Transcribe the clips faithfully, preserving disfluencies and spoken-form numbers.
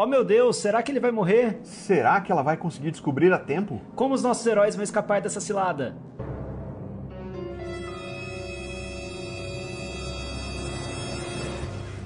Oh meu Deus, será que ele vai morrer? Será que ela vai conseguir descobrir a tempo? Como os nossos heróis vão escapar dessa cilada?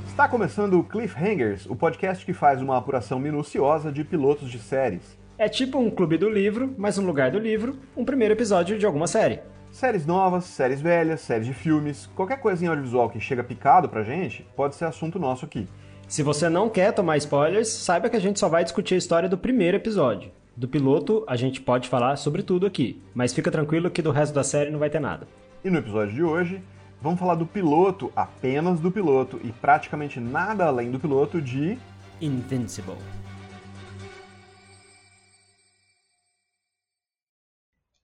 Está começando o Cliffhangers, o podcast que faz uma apuração minuciosa de pilotos de séries. É tipo um clube do livro, mas um lugar do livro, um primeiro episódio de alguma série. Séries novas, séries velhas, séries de filmes, qualquer coisa em audiovisual que chega picado pra gente, pode ser assunto nosso aqui. Se você não quer tomar spoilers, saiba que a gente só vai discutir a história do primeiro episódio. Do piloto, a gente pode falar sobre tudo aqui, mas fica tranquilo que do resto da série não vai ter nada. E no episódio de hoje, vamos falar do piloto, apenas do piloto, e praticamente nada além do piloto de... Invincible.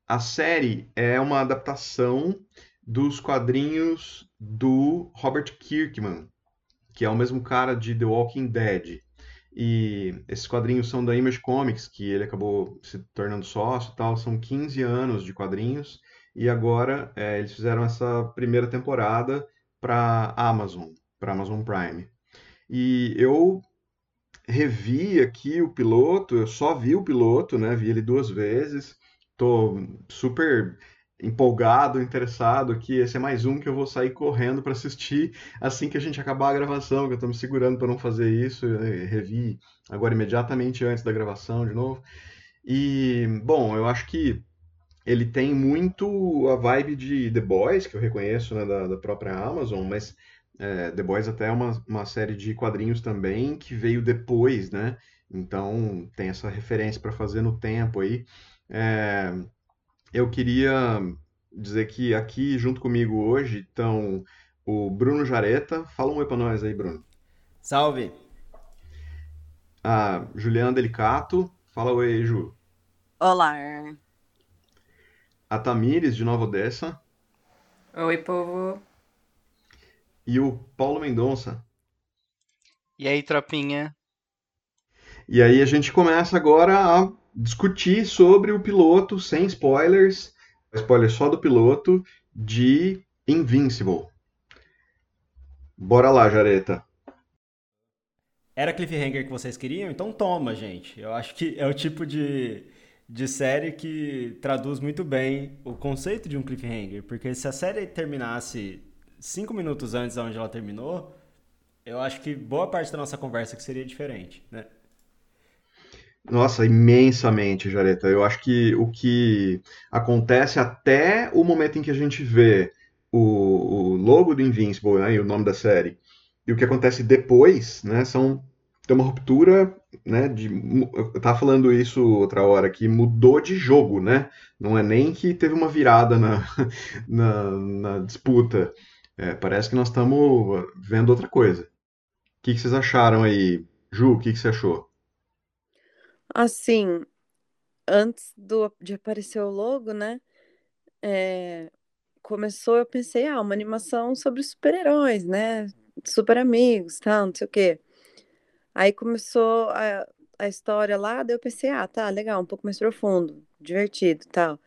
A série é uma adaptação dos quadrinhos do Robert Kirkman, que é o mesmo cara de The Walking Dead. E esses quadrinhos são da Image Comics, que ele acabou se tornando sócio e tal. São quinze anos de quadrinhos. E agora é, eles fizeram essa primeira temporada para Amazon, para Amazon Prime. E eu revi aqui o piloto, eu só vi o piloto, né? Vi ele duas vezes. Tô super empolgado, interessado aqui. Esse é mais um que eu vou sair correndo para assistir assim que a gente acabar a gravação, que eu estou me segurando para não fazer isso. Eu revi agora imediatamente antes da gravação de novo. E, bom, eu acho que ele tem muito a vibe de The Boys, que eu reconheço, né, da, da própria Amazon, mas é, The Boys até é uma, uma série de quadrinhos também que veio depois, né? Então tem essa referência para fazer no tempo aí. É, eu queria dizer que aqui junto comigo hoje estão o Bruno Jareta. Fala um oi pra nós aí, Bruno. Salve! A Juliana Delicato. Fala oi aí, Ju. Olá! A Tamires, de Nova Odessa. Oi, povo! E o Paulo Mendonça. E aí, tropinha? E aí a gente começa agora a discutir sobre o piloto, sem spoilers, spoiler só do piloto, de Invincible. Bora lá, Jareta. Era cliffhanger que vocês queriam? Então toma, gente. Eu acho que é o tipo de, de série que traduz muito bem o conceito de um cliffhanger, porque se a série terminasse cinco minutos antes de onde ela terminou, eu acho que boa parte da nossa conversa que seria diferente, né? Nossa, imensamente, Jareta. Eu acho que o que acontece até o momento em que a gente vê o, o logo do Invincible, né, e o nome da série, e o que acontece depois, né, são, tem uma ruptura, né, de, eu estava falando isso outra hora, que mudou de jogo, né? Não é nem que teve uma virada na, na, na disputa. É, parece que nós estamos vendo outra coisa. O que, que vocês acharam aí? Ju, o que, que você achou? Assim, antes do, de aparecer o logo, né, é, começou, eu pensei, ah, uma animação sobre super-heróis, né, super amigos, tal, não sei o quê. Aí começou a, a história lá, daí eu pensei, ah, tá, legal, um pouco mais profundo, divertido, tal.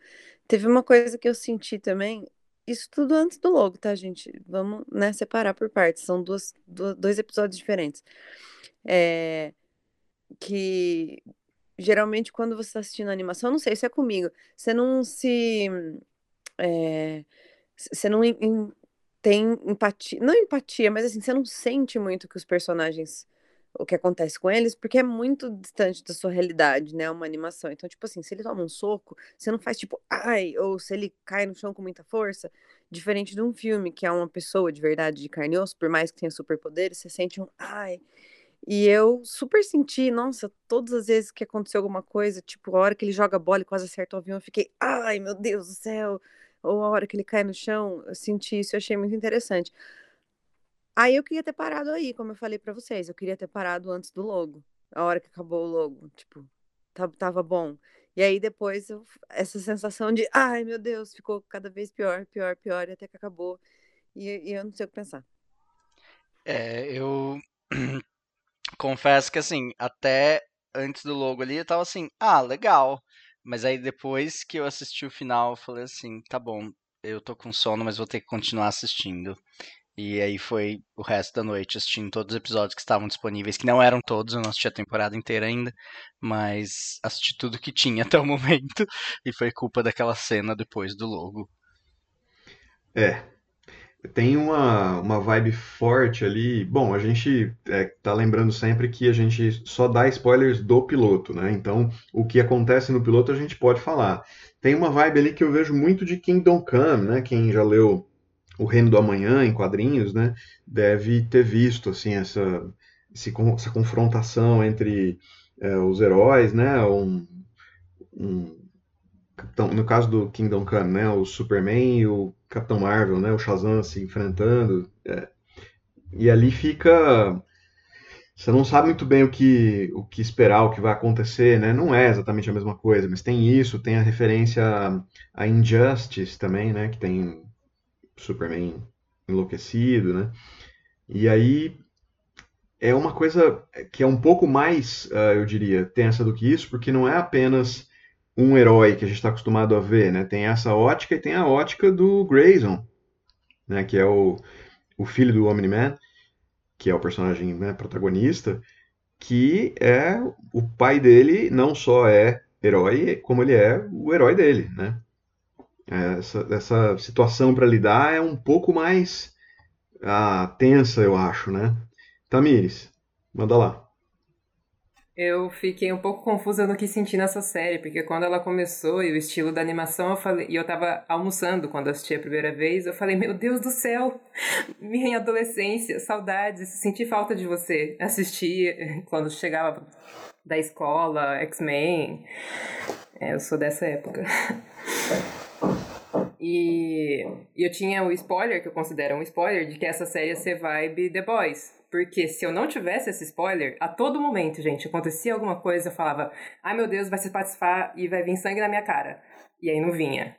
Teve uma coisa que eu senti também, isso tudo antes do logo, tá, gente? Vamos, né, separar por partes, são duas, duas, dois episódios diferentes. É, que... geralmente quando você está assistindo animação, não sei se é comigo, você não se é, você não em, tem empatia, não empatia, mas assim, você não sente muito que os personagens, o que acontece com eles, porque é muito distante da sua realidade, né, uma animação. Então, tipo assim, se ele toma um soco, você não faz tipo, ai, ou se ele cai no chão com muita força, diferente de um filme que é uma pessoa de verdade, de carne e osso, por mais que tenha superpoderes, você sente um, ai. E eu super senti, nossa, todas as vezes que aconteceu alguma coisa, tipo, a hora que ele joga a bola e quase acerta o avião, eu fiquei, ai, meu Deus do céu, ou a hora que ele cai no chão, eu senti isso, eu achei muito interessante. Aí eu queria ter parado aí, como eu falei pra vocês, eu queria ter parado antes do logo, a hora que acabou o logo, tipo, tava bom. E aí depois, eu, essa sensação de, ai, meu Deus, ficou cada vez pior, pior, pior, e até que acabou, e, e eu não sei o que pensar. É, eu... confesso que, assim, até antes do logo ali, eu tava assim, ah, legal. Mas aí depois que eu assisti o final, eu falei assim, tá bom, eu tô com sono, mas vou ter que continuar assistindo. E aí foi o resto da noite assistindo todos os episódios que estavam disponíveis, que não eram todos, eu não assisti a temporada inteira ainda, mas assisti tudo que tinha até o momento, e foi culpa daquela cena depois do logo. É, tem uma, uma vibe forte ali. Bom, a gente é, tá lembrando sempre que a gente só dá spoilers do piloto, né? Então, o que acontece no piloto a gente pode falar. Tem uma vibe ali que eu vejo muito de Kingdom Come, né? Quem já leu O Reino do Amanhã em quadrinhos, né? Deve ter visto, assim, essa, esse, essa confrontação entre é, os heróis, né? Um... um Capitão, no caso do Kingdom Come, né, o Superman e o Capitão Marvel, né, o Shazam se enfrentando, é, e ali fica, você não sabe muito bem o que, o que esperar, o que vai acontecer, né, não é exatamente a mesma coisa, mas tem isso, tem a referência a Injustice também, né, que tem Superman enlouquecido, né, e aí é uma coisa que é um pouco mais, uh, eu diria, tensa do que isso, porque não é apenas um herói que a gente está acostumado a ver, né? Tem essa ótica e tem a ótica do Grayson, né? Que é o, o filho do Omni-Man, que é o personagem, né, protagonista, que é o pai dele, não só é herói, como ele é o herói dele, né? Essa, essa situação para lidar é um pouco mais ah, tensa, eu acho, né? Tamires, manda lá. Eu fiquei um pouco confusa no que senti nessa série, porque quando ela começou e o estilo da animação, eu falei, e eu tava almoçando quando assisti a primeira vez, eu falei, meu Deus do céu, minha adolescência, saudades, senti falta de você assistir quando chegava da escola, X-Men, é, eu sou dessa época. E eu tinha o spoiler, que eu considero um spoiler, de que essa série ia ser vibe The Boys. Porque se eu não tivesse esse spoiler, a todo momento, gente, acontecia alguma coisa, eu falava, ai meu Deus, vai se participar e vai vir sangue na minha cara. E aí não vinha.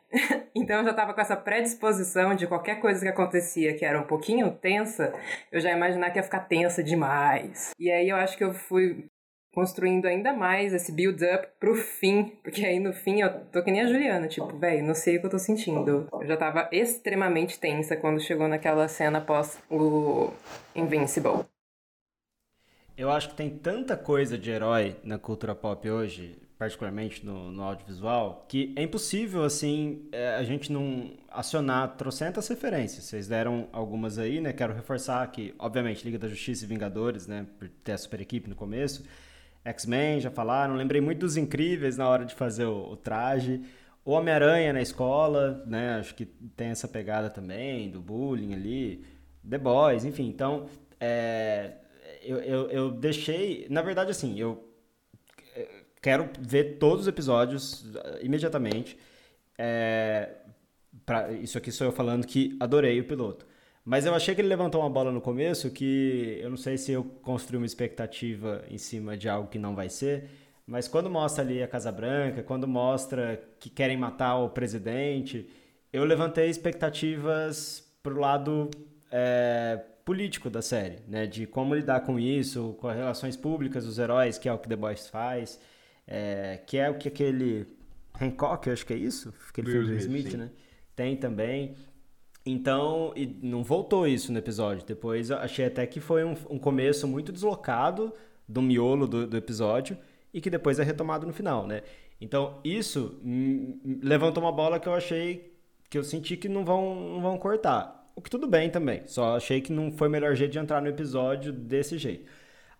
Então eu já tava com essa predisposição de qualquer coisa que acontecia que era um pouquinho tensa, eu já ia imaginar que ia ficar tensa demais. E aí eu acho que eu fui construindo ainda mais esse build-up pro fim, porque aí no fim eu tô que nem a Juliana, tipo, velho, não sei o que eu tô sentindo. Eu já tava extremamente tensa quando chegou naquela cena após o Invincible. Eu acho que tem tanta coisa de herói na cultura pop hoje, particularmente no, no audiovisual, que é impossível, assim, a gente não acionar trocentas referências. Vocês deram algumas aí, né? Quero reforçar que, obviamente, Liga da Justiça e Vingadores, né? Por ter a super equipe no começo. X-Men, já falaram, lembrei muito dos Incríveis na hora de fazer o, o traje, o Homem-Aranha na escola, né, acho que tem essa pegada também, do bullying ali, The Boys, enfim, então, é, eu, eu, eu deixei, na verdade assim, eu quero ver todos os episódios imediatamente, é, pra, isso aqui sou eu falando que adorei o piloto. Mas eu achei que ele levantou uma bola no começo que eu não sei se eu construí uma expectativa em cima de algo que não vai ser, mas quando mostra ali a Casa Branca, quando mostra que querem matar o presidente, eu levantei expectativas pro lado é, político da série, né? De como lidar com isso, com as relações públicas, os heróis, que é o que The Boys faz, é, que é o que aquele Hancock, eu acho que é isso? Aquele filme do Smith, sim. Né? Tem também. Então, e não voltou isso no episódio. Depois eu achei até que foi um, um começo muito deslocado do miolo do, do episódio e que depois é retomado no final, né? Então, isso m- levantou uma bola que eu achei, que eu senti que não vão, não vão cortar. O que tudo bem também, só achei que não foi o melhor jeito de entrar no episódio desse jeito.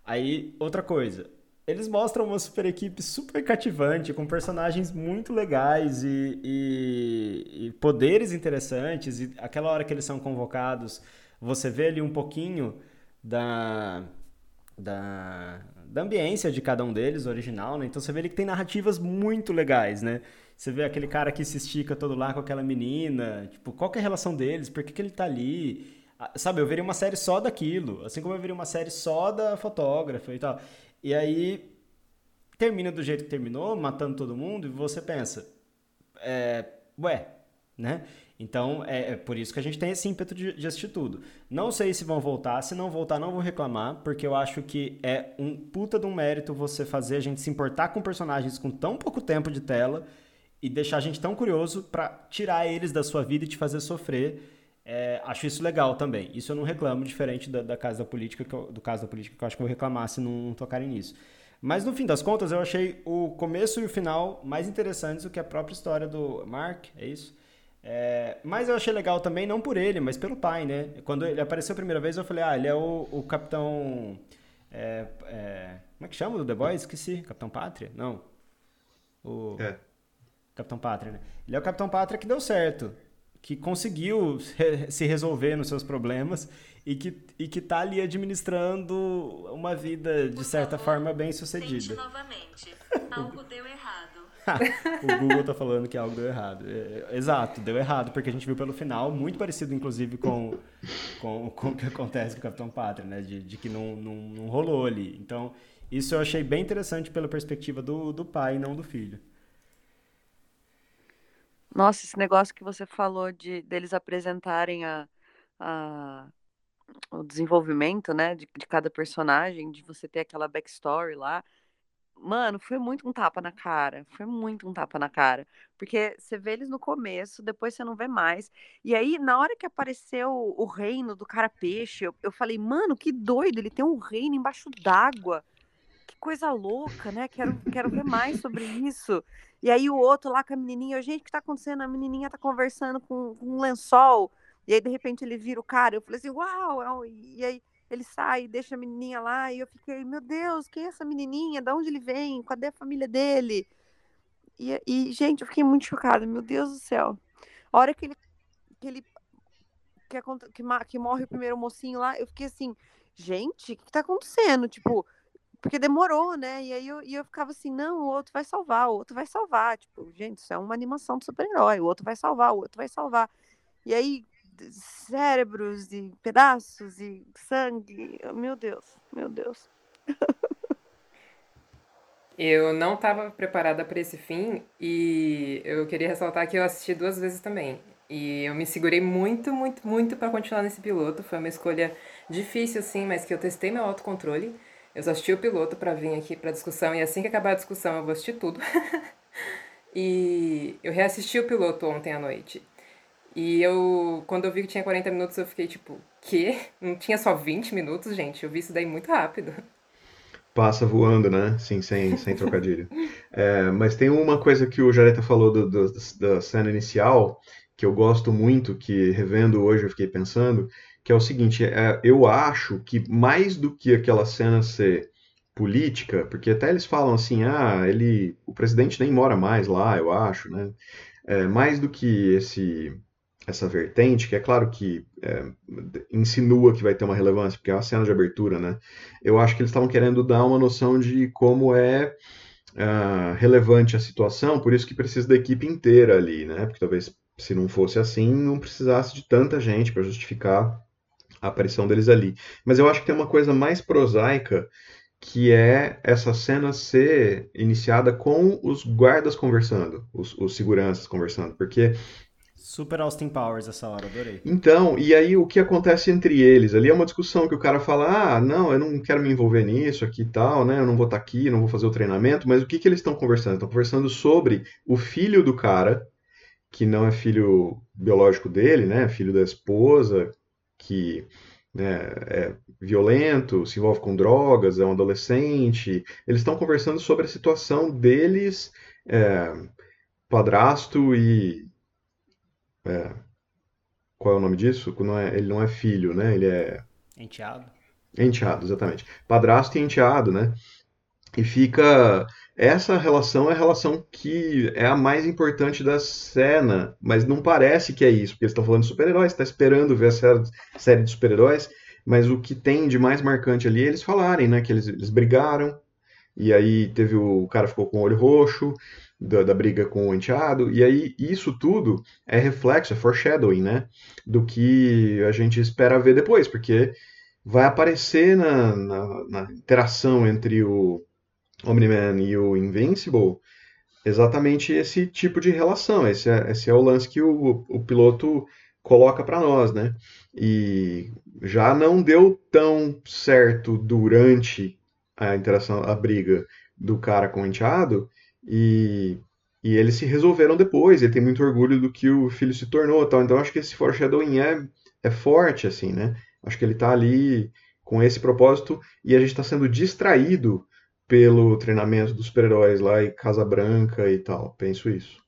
Aí, outra coisa, eles mostram uma super equipe super cativante, com personagens muito legais e, e, e poderes interessantes. E aquela hora que eles são convocados, você vê ali um pouquinho da, da, da ambiência de cada um deles, original, né? Então você vê ali que tem narrativas muito legais, né? Você vê aquele cara que se estica todo lá com aquela menina, tipo, qual que é a relação deles, por que que ele tá ali? Sabe, eu veria uma série só daquilo, assim como eu veria uma série só da fotógrafa e tal. E aí, termina do jeito que terminou, matando todo mundo, e você pensa, é, ué, né? Então, é, é por isso que a gente tem esse ímpeto de, de assistir tudo. Não sei se vão voltar, se não voltar, não vou reclamar, porque eu acho que é um puta de um mérito você fazer a gente se importar com personagens com tão pouco tempo de tela e deixar a gente tão curioso pra tirar eles da sua vida e te fazer sofrer. É, acho isso legal também. Isso eu não reclamo, diferente da, da casa da política, que eu, do caso da política, que eu acho que eu reclamasse não, não tocarem nisso. Mas, no fim das contas, eu achei o começo e o final mais interessantes do que a própria história do Mark, é isso? É, mas eu achei legal também, não por ele, mas pelo pai, né? Quando ele apareceu a primeira vez, eu falei, ah, ele é o, o Capitão... É, é, como é que chama do The Boys? Esqueci. Capitão Pátria? Não. O... É. Capitão Pátria, né? Ele é o Capitão Pátria que deu certo, que conseguiu se resolver nos seus problemas e que, e que tá ali administrando uma vida, de certa forma, bem sucedida. Novamente. Algo deu errado. O Google tá falando que algo deu errado. Exato, deu errado, porque a gente viu pelo final, muito parecido, inclusive, com, com, com o que acontece com o Capitão Pátria, né? De, de que não, não, não rolou ali. Então, isso eu achei bem interessante pela perspectiva do, do pai e não do filho. Nossa, esse negócio que você falou de, deles apresentarem a, a, o desenvolvimento, né, de, de cada personagem, de você ter aquela backstory lá. Mano, foi muito um tapa na cara. Foi muito um tapa na cara. Porque você vê eles no começo, depois você não vê mais. E aí, na hora que apareceu o reino do cara-peixe, eu, eu falei, mano, que doido, ele tem um reino embaixo d'água. Que coisa louca, né? Quero, quero ver mais sobre isso. E aí o outro lá com a menininha, gente, o que tá acontecendo? A menininha tá conversando com, com um lençol, e aí de repente ele vira o cara, eu falei assim, uau! E aí ele sai e deixa a menininha lá, e eu fiquei, meu Deus, quem é essa menininha? De onde ele vem? Cadê a família dele? E, e gente, eu fiquei muito chocada, meu Deus do céu. A hora que ele, que, ele que, que, que morre o primeiro mocinho lá, eu fiquei assim, gente, o que tá acontecendo? Tipo... Porque demorou, né? E aí eu, e eu ficava assim, não, o outro vai salvar, o outro vai salvar. Tipo, gente, isso é uma animação de super-herói. O outro vai salvar, o outro vai salvar. E aí, cérebros e pedaços e sangue. Meu Deus, meu Deus. Eu não estava preparada para esse fim e eu queria ressaltar que eu assisti duas vezes também. E eu me segurei muito, muito, muito para continuar nesse piloto. Foi uma escolha difícil, assim, mas que eu testei meu autocontrole. Eu só assisti o piloto pra vir aqui pra discussão, e assim que acabar a discussão eu vou assistir tudo. E eu reassisti o piloto ontem à noite. E eu, quando eu vi que tinha quarenta minutos, eu fiquei tipo, quê? Não tinha só vinte minutos, gente? Eu vi isso daí muito rápido. Passa voando, né? Sim, sem, sem trocadilho. É, mas tem uma coisa que o Jareta falou do, do, da cena inicial, que eu gosto muito, que revendo hoje eu fiquei pensando... que é o seguinte, eu acho que mais do que aquela cena ser política, porque até eles falam assim, ah, ele, o presidente nem mora mais lá, eu acho, né? É, mais do que esse, essa vertente, que é claro que é, insinua que vai ter uma relevância, porque é uma cena de abertura, né? Eu acho que eles estavam querendo dar uma noção de como é uh, relevante a situação, por isso que precisa da equipe inteira ali, né? Porque talvez se não fosse assim, não precisasse de tanta gente para justificar a aparição deles ali. Mas eu acho que tem uma coisa mais prosaica, que é essa cena ser iniciada com os guardas conversando, os, os seguranças conversando, porque... Super Austin Powers essa hora, adorei. Então, e aí o que acontece entre eles? Ali é uma discussão que o cara fala, ah, não, eu não quero me envolver nisso aqui e tal, né, eu não vou estar aqui, não vou fazer o treinamento, mas o que, que eles estão conversando? Estão conversando sobre o filho do cara, que não é filho biológico dele, né, filho da esposa, que né, é violento, se envolve com drogas, é um adolescente. Eles estão conversando sobre a situação deles, é, padrasto e... É, qual é o nome disso? Não é, ele não é filho, né? Ele é... Enteado. Enteado, exatamente. Padrasto e enteado, né? E fica... Essa relação é a relação que é a mais importante da cena, mas não parece que é isso, porque eles estão falando de super-heróis, está esperando ver a série de super-heróis, mas o que tem de mais marcante ali é eles falarem, né, que eles, eles brigaram, e aí teve o, o cara ficou com o olho roxo, da, da briga com o enteado, e aí isso tudo é reflexo, é foreshadowing, né, do que a gente espera ver depois, porque vai aparecer na, na, na interação entre o Omni-Man e o Invincible, exatamente esse tipo de relação. Esse é, esse é o lance que o, o piloto coloca para nós, né? E já não deu tão certo durante a interação, a briga do cara com o enteado, e E eles se resolveram depois, ele tem muito orgulho do que o filho se tornou e tal. Então acho que esse foreshadowing é, é forte, assim, né? Acho que ele tá ali com esse propósito e a gente tá sendo distraído pelo treinamento dos super-heróis lá e Casa Branca e tal. Penso isso.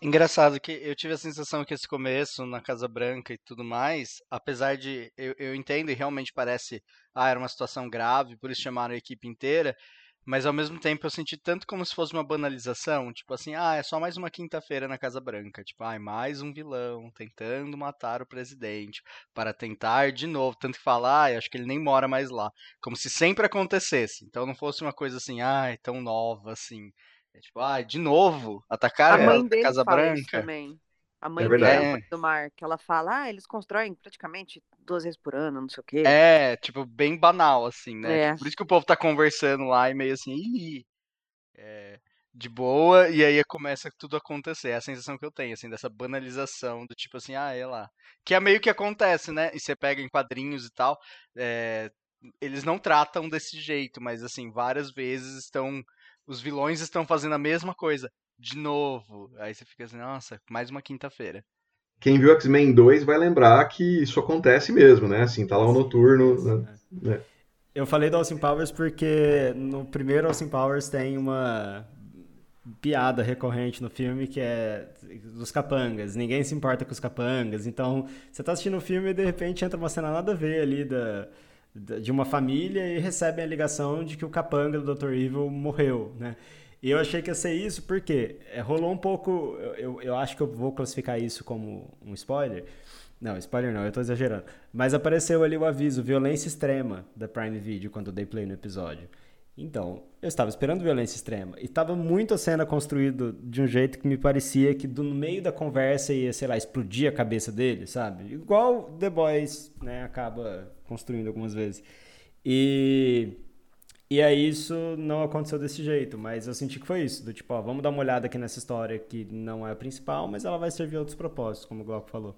Engraçado que eu tive a sensação que esse começo na Casa Branca e tudo mais, apesar de... Eu, eu entendo e realmente parece... Ah, era uma situação grave, por isso chamaram a equipe inteira... Mas, ao mesmo tempo, eu senti tanto como se fosse uma banalização. Tipo assim, ah, é só mais uma quinta-feira na Casa Branca. Tipo, ah, é mais um vilão tentando matar o presidente para tentar de novo. Tanto que falar, ah, acho que ele nem mora mais lá. Como se sempre acontecesse. Então, não fosse uma coisa assim, ah, tão nova, assim. É tipo, ah, de novo, atacaram a Casa Branca. Também. A mãe é dele do Mark, ela fala, ah, eles constroem praticamente duas vezes por ano, não sei o quê. É, tipo, bem banal, assim, né? É. Por isso que o povo tá conversando lá e meio assim, ih, é, de boa, e aí começa tudo a acontecer. É a sensação que eu tenho, assim, dessa banalização do tipo assim, ah, é lá. Que é meio que acontece, né? E você pega em quadrinhos e tal, é, eles não tratam desse jeito, mas, assim, várias vezes estão, os vilões estão fazendo a mesma coisa. De novo. Aí você fica assim, nossa, mais uma quinta-feira. Quem viu X-Men dois vai lembrar que isso acontece mesmo, né? Assim, tá lá o Noturno... Né? Eu falei do Austin Powers porque no primeiro Austin Powers tem uma piada recorrente no filme que é dos capangas. Ninguém se importa com os capangas. Então, você tá assistindo o filme e de repente entra uma cena nada a ver ali da... de uma família e recebe a ligação de que o capanga do doutor Evil morreu, né? E eu achei que ia ser isso, porque rolou um pouco... Eu, eu acho que eu vou classificar isso como um spoiler. Não, spoiler não, eu tô exagerando. Mas apareceu ali o aviso, violência extrema da Prime Video, quando eu dei play no episódio. Então, eu estava esperando violência extrema. E estava muito a cena construída de um jeito que me parecia que no meio da conversa ia, sei lá, explodir a cabeça dele, sabe? Igual The Boys, né, acaba construindo algumas vezes. E... E aí isso não aconteceu desse jeito, mas eu senti que foi isso, do tipo, ó, vamos dar uma olhada aqui nessa história que não é a principal, mas ela vai servir a outros propósitos, como o Glauco falou.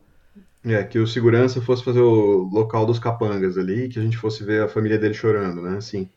É, que o segurança fosse fazer o local dos capangas ali, que a gente fosse ver a família dele chorando, né, assim.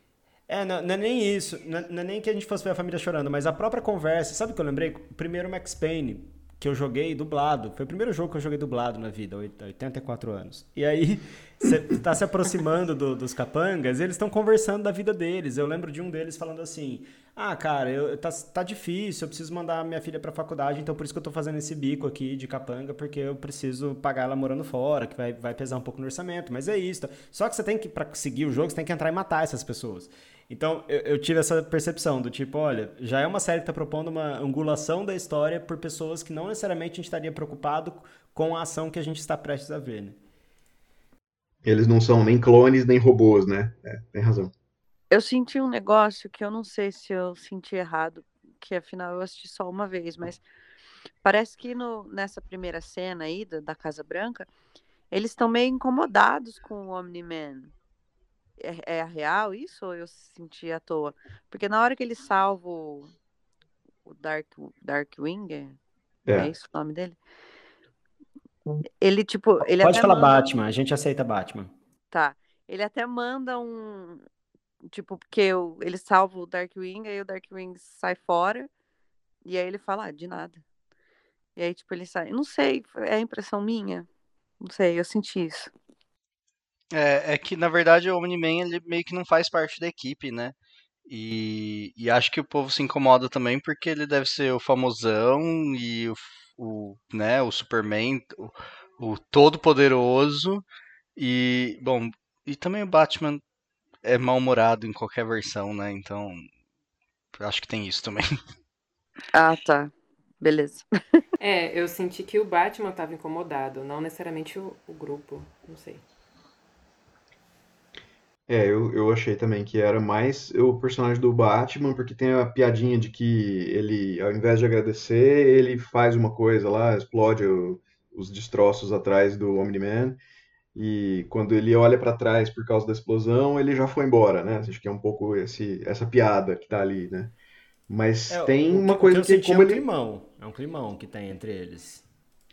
É, não, não é nem isso, não, não é nem que a gente fosse ver a família chorando, mas a própria conversa, sabe o que eu lembrei? O primeiro Max Payne que eu joguei dublado, foi o primeiro jogo que eu joguei dublado na vida, oitenta e quatro anos. E aí... Você tá se aproximando do, dos capangas, eles estão conversando da vida deles. Eu lembro de um deles falando assim, ah, cara, eu, tá, tá difícil, eu preciso mandar minha filha pra faculdade, então por isso que eu tô fazendo esse bico aqui de capanga, porque eu preciso pagar ela morando fora, que vai, vai pesar um pouco no orçamento, mas é isso. Só que você tem que, pra seguir o jogo, você tem que entrar e matar essas pessoas. Então, eu, eu tive essa percepção do tipo, olha, já é uma série que tá propondo uma angulação da história por pessoas que não necessariamente a gente estaria preocupado com a ação que a gente está prestes a ver, né? Eles não são nem clones, nem robôs, né? É, tem razão. Eu senti um negócio que eu não sei se eu senti errado, que afinal eu assisti só uma vez, mas parece que no, nessa primeira cena aí da, da Casa Branca, eles estão meio incomodados com o Omni-Man. É, é real isso ou eu senti à toa? Porque na hora que ele salva o, o Dark, Darkwing, é. é isso o nome dele? Ele, tipo, ele Pode até falar manda... Batman, a gente aceita Batman. Tá. Ele até manda um... Tipo, porque eu... ele salva o Darkwing, aí o Darkwing sai fora, e aí ele fala, ah, de nada. E aí, tipo, ele sai... Não sei, é a impressão minha? Não sei, eu senti isso. É, é que, na verdade, o Omni-Man, ele meio que não faz parte da equipe, né? E, e acho que o povo se incomoda também, porque ele deve ser o famosão e o... O, né, o Superman, o, o Todo-Poderoso, e, bom, e também o Batman é mal-humorado em qualquer versão, né, então acho que tem isso também. Ah, tá, beleza. É, eu senti que o Batman estava incomodado, não necessariamente o, o grupo, não sei. É, eu, eu achei também que era mais o personagem do Batman, porque tem a piadinha de que ele, ao invés de agradecer, ele faz uma coisa lá, explode o, os destroços atrás do Omni-Man, e quando ele olha para trás por causa da explosão, ele já foi embora, né? Acho que é um pouco esse, essa piada que tá ali, né? Mas é, tem uma que, coisa que... que como é um ele... climão, é um climão que tem entre eles.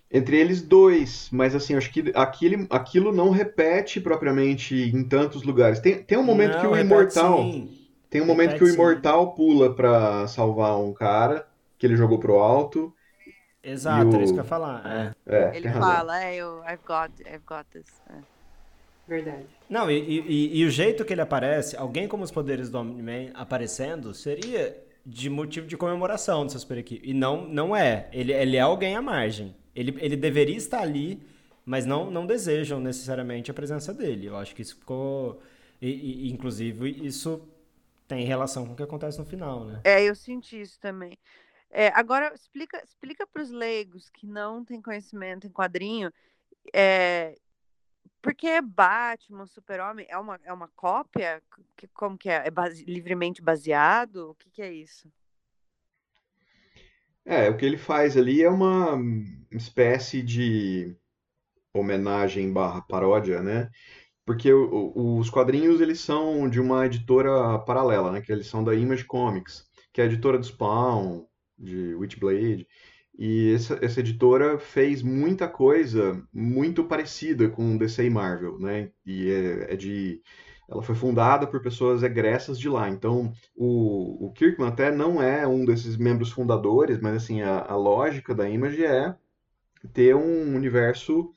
Entre eles dois, mas assim, acho que aquilo, aquilo não repete propriamente em tantos lugares. Tem, tem um momento não, que o Imortal. Sim. Tem um repete momento que o Imortal sim. pula pra salvar um cara. que ele jogou pro alto. Exato, o... é isso que eu ia falar. É. É, ele fala, é, eu, I've got, I've got this. É. Verdade. Não, e, e, e o jeito que ele aparece, alguém como os poderes do Omni-Man aparecendo, seria de motivo de comemoração dessa super equipe. E não, não é. Ele, ele é alguém à margem. Ele, ele deveria estar ali, mas não, não desejam necessariamente a presença dele. Eu acho que isso ficou... E, e, inclusive, isso tem relação com o que acontece no final, né? É, eu senti isso também. É, agora, explica, explica para os leigos que não têm conhecimento em quadrinho... É... Porque Batman, Super-Homem, é uma, é uma cópia? Que, como que é? É base, livremente baseado? O que, que é isso? É, o que ele faz ali é uma espécie de homenagem barra paródia, né? Porque o, o, os quadrinhos, eles são de uma editora paralela, né? Que eles são da Image Comics, que é a editora do Spawn, de Witchblade... E essa, essa editora fez muita coisa muito parecida com D C e Marvel, né? E é, é de... Ela foi fundada por pessoas egressas de lá. Então, o, o Kirkman até não é um desses membros fundadores, mas, assim, a, a lógica da Image é ter um universo,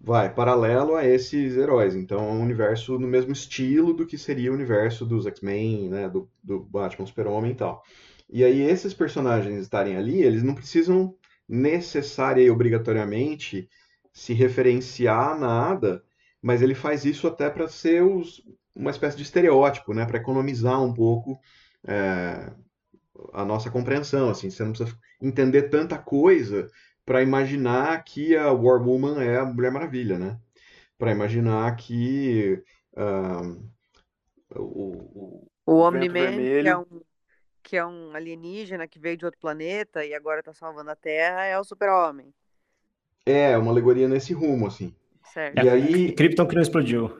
vai, paralelo a esses heróis. Então, é um universo no mesmo estilo do que seria o universo dos X-Men, né? Do, do Batman, Super-Homem e tal. E aí, esses personagens estarem ali, eles não precisam necessariamente e obrigatoriamente se referenciar a nada, mas ele faz isso até para ser os, uma espécie de estereótipo, né? Para economizar um pouco é, a nossa compreensão. Assim, você não precisa entender tanta coisa para imaginar que a War Woman é a Mulher Maravilha, né? Para imaginar que um, o, o, o Omni-Man é um... que é um alienígena que veio de outro planeta e agora tá salvando a Terra, é o Super-Homem. É, uma alegoria nesse rumo, assim. Certo. E é, aí... Krypton que não explodiu.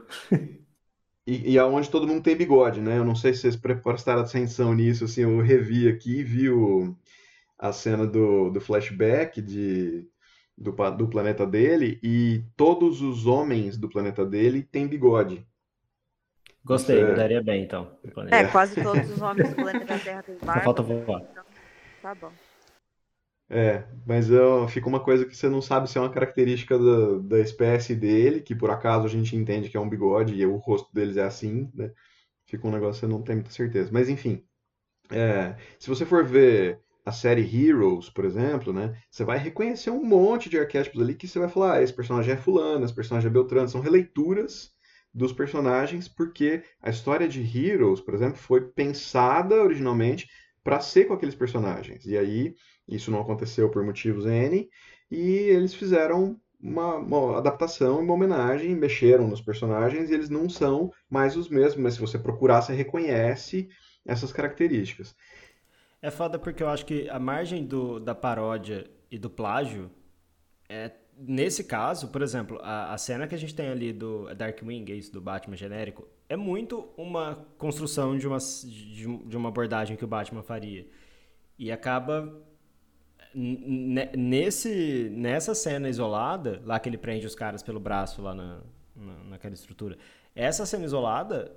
E aonde todo mundo tem bigode, né? Eu não sei se vocês prestaram atenção nisso, assim, eu revi aqui e vi o... a cena do, do flashback de... do... do planeta dele, e todos os homens do planeta dele têm bigode. Gostei, é. Mudaria bem, então. É, quase todos os homens do planeta Terra têm barba. Só falta voar. Então, tá bom. É, mas eu, fica uma coisa que você não sabe se é uma característica da, da espécie dele, que por acaso a gente entende que é um bigode e o rosto deles é assim, né? Fica um negócio que você não tem muita certeza. Mas, enfim, é, se você for ver a série Heroes, por exemplo, né? Você vai reconhecer um monte de arquétipos ali que você vai falar, ah, esse personagem é fulano, esse personagem é beltrano, são releituras dos personagens, porque a história de Heroes, por exemplo, foi pensada originalmente para ser com aqueles personagens. E aí, isso não aconteceu por motivos N, e eles fizeram uma, uma adaptação, uma homenagem, mexeram nos personagens, e eles não são mais os mesmos, mas se você procurar, você reconhece essas características. É foda porque eu acho que a margem do, da paródia e do plágio é... Nesse caso, por exemplo, a, a cena que a gente tem ali do Darkwing, isso do Batman genérico, é muito uma construção de uma, de, de uma abordagem que o Batman faria. E acaba, n- nesse, nessa cena isolada, lá que ele prende os caras pelo braço lá na, na, naquela estrutura, essa cena isolada,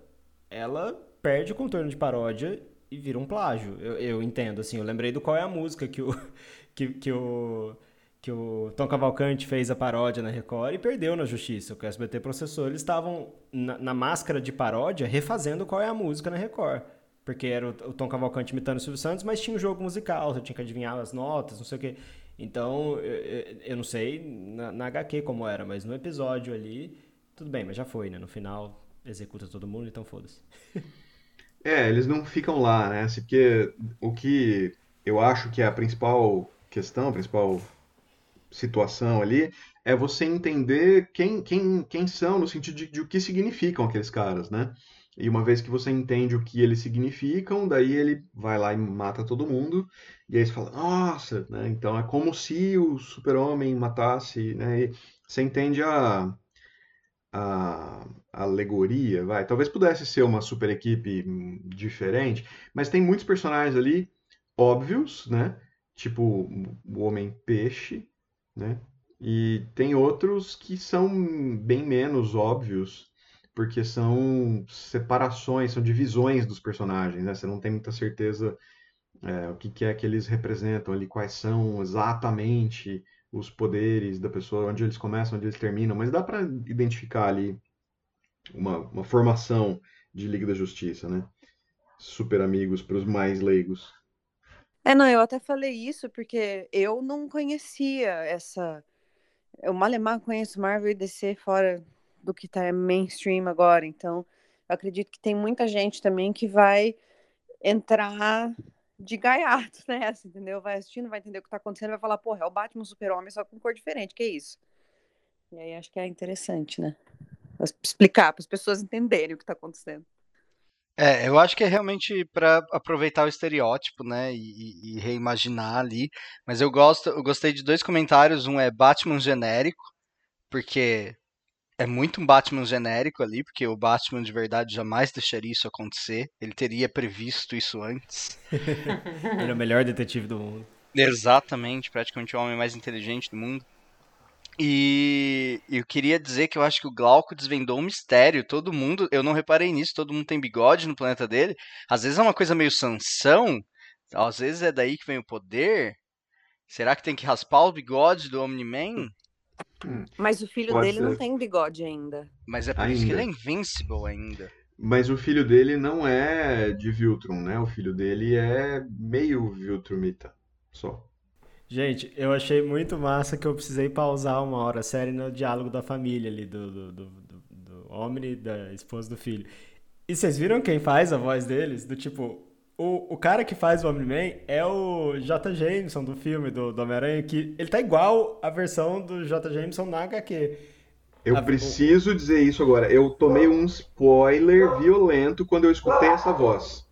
ela perde o contorno de paródia e vira um plágio. Eu, eu entendo, assim, eu lembrei do qual é a música que o... Que, que o que o Tom Cavalcante fez a paródia na Record e perdeu na Justiça. O S B T processou, eles estavam na, na máscara de paródia refazendo qual é a música na Record. Porque era o, o Tom Cavalcante imitando o Silvio Santos, mas tinha um jogo musical, você tinha que adivinhar as notas, não sei o quê. Então, eu, eu, eu não sei na, na H Q como era, mas no episódio ali, tudo bem, mas já foi, né? No final, executa todo mundo, então foda-se. É, eles não ficam lá, né? Porque o que eu acho que é a principal questão, a principal... situação ali, é você entender quem, quem, quem são, no sentido de, de o que significam aqueles caras, né? E uma vez que você entende o que eles significam, daí ele vai lá e mata todo mundo, e aí você fala, nossa, né? Então é como se o Super-Homem matasse, né? E você entende a, a, a alegoria, vai. Talvez pudesse ser uma super equipe diferente, mas tem muitos personagens ali óbvios, né? Tipo o Homem-Peixe, né? E tem outros que são bem menos óbvios, porque são separações, são divisões dos personagens, né? Você não tem muita certeza É, o que, que é que eles representam ali, quais são exatamente os poderes da pessoa, onde eles começam, onde eles terminam, mas dá para identificar ali uma, uma formação de Liga da Justiça, né? Super amigos para os mais leigos. É, não, eu até falei isso porque eu não conhecia essa... Eu malemar conheço Marvel e D C fora do que tá mainstream agora, então eu acredito que tem muita gente também que vai entrar de gaiato nessa, entendeu? Vai assistindo, vai entender o que tá acontecendo, vai falar, porra, é o Batman, Super-Homem, só com cor diferente, que é isso? E aí acho que é interessante, né? Explicar, para as pessoas entenderem o que tá acontecendo. É, eu acho que é realmente para aproveitar o estereótipo, né, e, e reimaginar ali, mas eu gosto, eu gostei de dois comentários, um é Batman genérico, porque é muito um Batman genérico ali, porque o Batman de verdade jamais deixaria isso acontecer, ele teria previsto isso antes. Ele é o melhor detetive do mundo. Exatamente, praticamente o homem mais inteligente do mundo. E eu queria dizer que eu acho que o Glauco desvendou um mistério. Todo mundo, eu não reparei nisso, todo mundo tem bigode no planeta dele. Às vezes é uma coisa meio Sansão, às vezes é daí que vem o poder. Será que tem que raspar o bigode do Omni-Man? Mas o filho Pode dele ser. Não tem bigode ainda. Mas é por ainda. Isso que ele é Invincible ainda. Mas o filho dele não é de Viltrum, né? O filho dele é meio Viltrumita, só. Gente, eu achei muito massa que eu precisei pausar uma hora a série no diálogo da família ali, do, do, do, do, do homem, da esposa, do filho. E vocês viram quem faz a voz deles? Do tipo, o, o cara que faz o Omni-Man é o J. Jameson do filme do, do Homem-Aranha, que ele tá igual a versão do J. Jameson na agá quê. Eu a, preciso o... dizer isso agora. Eu tomei um spoiler violento quando eu escutei essa voz.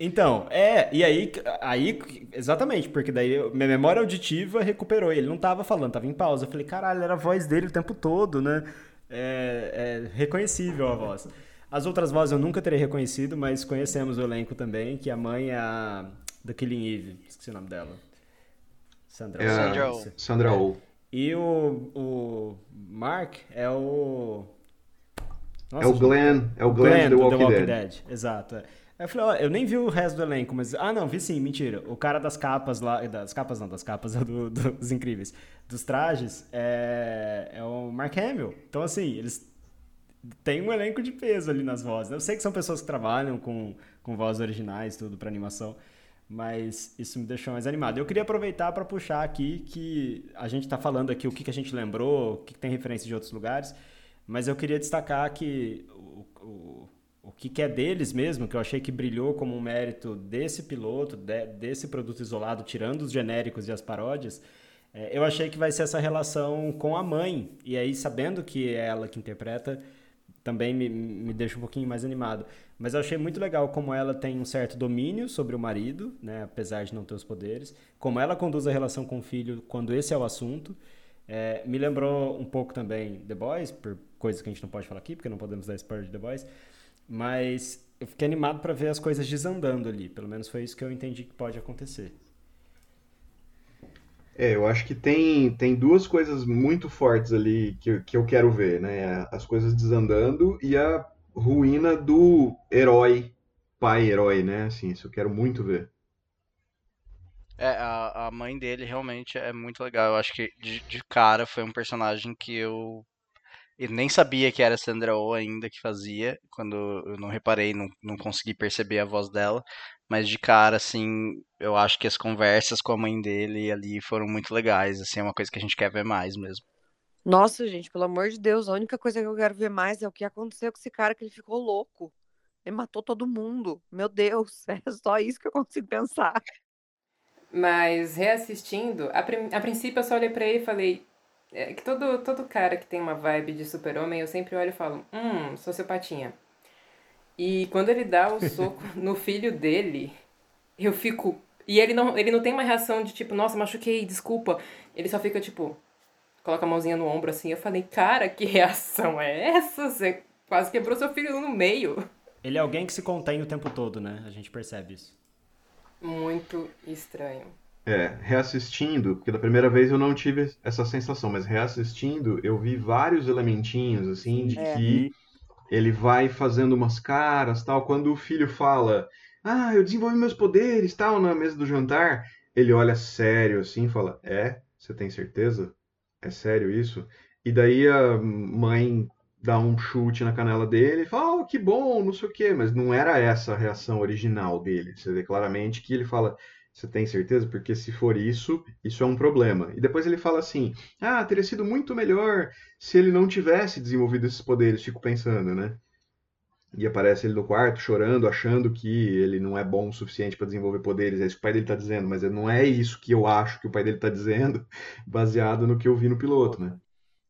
Então, é, e aí, aí, exatamente, porque daí minha memória auditiva recuperou, ele não tava falando, tava em pausa, eu falei, caralho, era a voz dele o tempo todo, né, é, é reconhecível a voz. As outras vozes eu nunca terei reconhecido, mas conhecemos o elenco também, que a mãe é a da Killing Eve, esqueci o nome dela, Sandra é, Oh. Sandra Oh. É. E o, o Mark é o... Nossa, é o Glenn, é o Glenn, Glenn do The Walking, The Walking Dead. Dead, exato, é. Eu falei, ó, eu nem vi o resto do elenco, mas... Ah, não, vi sim, mentira. O cara das capas lá... Das capas não, das capas do, do, dos incríveis. Dos trajes, é, é o Mark Hamill. Então, assim, eles têm um elenco de peso ali nas vozes. Eu sei que são pessoas que trabalham com, com vozes originais, tudo, pra animação, mas isso me deixou mais animado. Eu queria aproveitar pra puxar aqui que a gente tá falando aqui o que, que a gente lembrou, o que, que tem referência de outros lugares, mas eu queria destacar que o... o O que, que é deles mesmo, que eu achei que brilhou como um mérito desse piloto, de, desse produto isolado, tirando os genéricos e as paródias, é, eu achei que vai ser essa relação com a mãe. E aí, sabendo que é ela que interpreta, também me, me deixa um pouquinho mais animado. Mas eu achei muito legal como ela tem um certo domínio sobre o marido, né, apesar de não ter os poderes, como ela conduz a relação com o filho quando esse é o assunto. É, me lembrou um pouco também The Boys, por coisas que a gente não pode falar aqui, porque não podemos dar spoiler de The Boys. Mas eu fiquei animado para ver as coisas desandando ali. Pelo menos foi isso que eu entendi que pode acontecer. É, eu acho que tem, tem duas coisas muito fortes ali que, que eu quero ver, né? As coisas desandando e a ruína do herói, pai-herói, né? Assim, isso eu quero muito ver. É, a, a mãe dele realmente é muito legal. Eu acho que de, de cara foi um personagem que eu... Eu nem sabia que era Sandra Oh ainda que fazia, quando eu não reparei, não, não consegui perceber a voz dela, mas de cara, assim, eu acho que as conversas com a mãe dele ali foram muito legais, assim, é uma coisa que a gente quer ver mais mesmo. Nossa, gente, pelo amor de Deus, a única coisa que eu quero ver mais é o que aconteceu com esse cara, que ele ficou louco, ele matou todo mundo, meu Deus, é só isso que eu consigo pensar. Mas, reassistindo, a, prim- a princípio eu só olhei pra ele e falei... É que todo, todo cara que tem uma vibe de super-homem, eu sempre olho e falo, hum, sociopatinha. E quando ele dá o soco no filho dele, eu fico... E ele não, ele não tem uma reação de tipo, nossa, machuquei, desculpa. Ele só fica tipo, coloca a mãozinha no ombro assim. Eu falei, cara, que reação é essa? Você quase quebrou seu filho no meio. Ele é alguém que se contém o tempo todo, né? A gente percebe isso. Muito estranho. É, reassistindo, porque da primeira vez eu não tive essa sensação, mas reassistindo eu vi vários elementinhos, assim, de é. que ele vai fazendo umas caras, tal, quando o filho fala, ah, eu desenvolvi meus poderes, tal, na mesa do jantar. Ele olha sério assim e fala, é? Você tem certeza? É sério isso? E daí a mãe dá um chute na canela dele e fala, oh, que bom, não sei o quê. Mas não era essa a reação original dele. Você vê claramente que ele fala, você tem certeza? Porque se for isso, isso é um problema. E depois ele fala assim, ah, teria sido muito melhor se ele não tivesse desenvolvido esses poderes, fico pensando, né? E aparece ele no quarto chorando, achando que ele não é bom o suficiente para desenvolver poderes. É isso que o pai dele está dizendo, mas não é isso que eu acho que o pai dele está dizendo, baseado no que eu vi no piloto, né?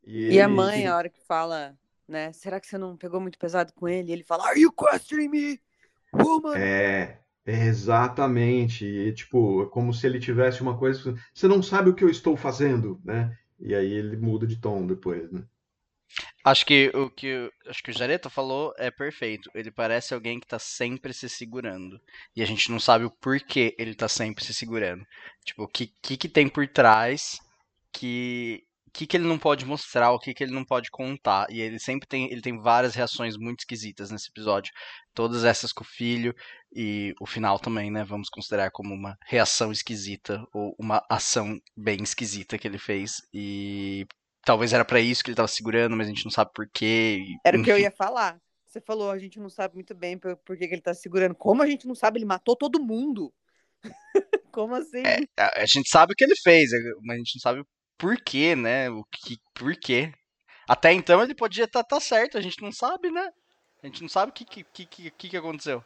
E, ele... e a mãe, a hora que fala, né? Será que você não pegou muito pesado com ele? E ele fala, are you questioning me, woman? É, exatamente. E, tipo, é como se ele tivesse uma coisa... Você não sabe o que eu estou fazendo, né? E aí ele muda de tom depois, né? Acho que o que, acho que o Jareta falou é perfeito. Ele parece alguém que tá sempre se segurando. E a gente não sabe o porquê ele tá sempre se segurando. Tipo, o que, que, que tem por trás, que, que, que ele não pode mostrar, o que, que ele não pode contar. E ele sempre tem, ele tem várias reações muito esquisitas nesse episódio. Todas essas com o filho e o final também, né? Vamos considerar como uma reação esquisita ou uma ação bem esquisita que ele fez. E... talvez era pra isso que ele tava segurando, mas a gente não sabe por quê. E, era o que eu ia falar. Você falou, a gente não sabe muito bem por, por que, que ele tá segurando. Como a gente não sabe? Ele matou todo mundo. Como assim? É, a gente sabe o que ele fez, mas a gente não sabe por quê, né? O que, por quê. Até então ele podia estar tá, tá certo, a gente não sabe, né? A gente não sabe o que, que, que, que, que aconteceu.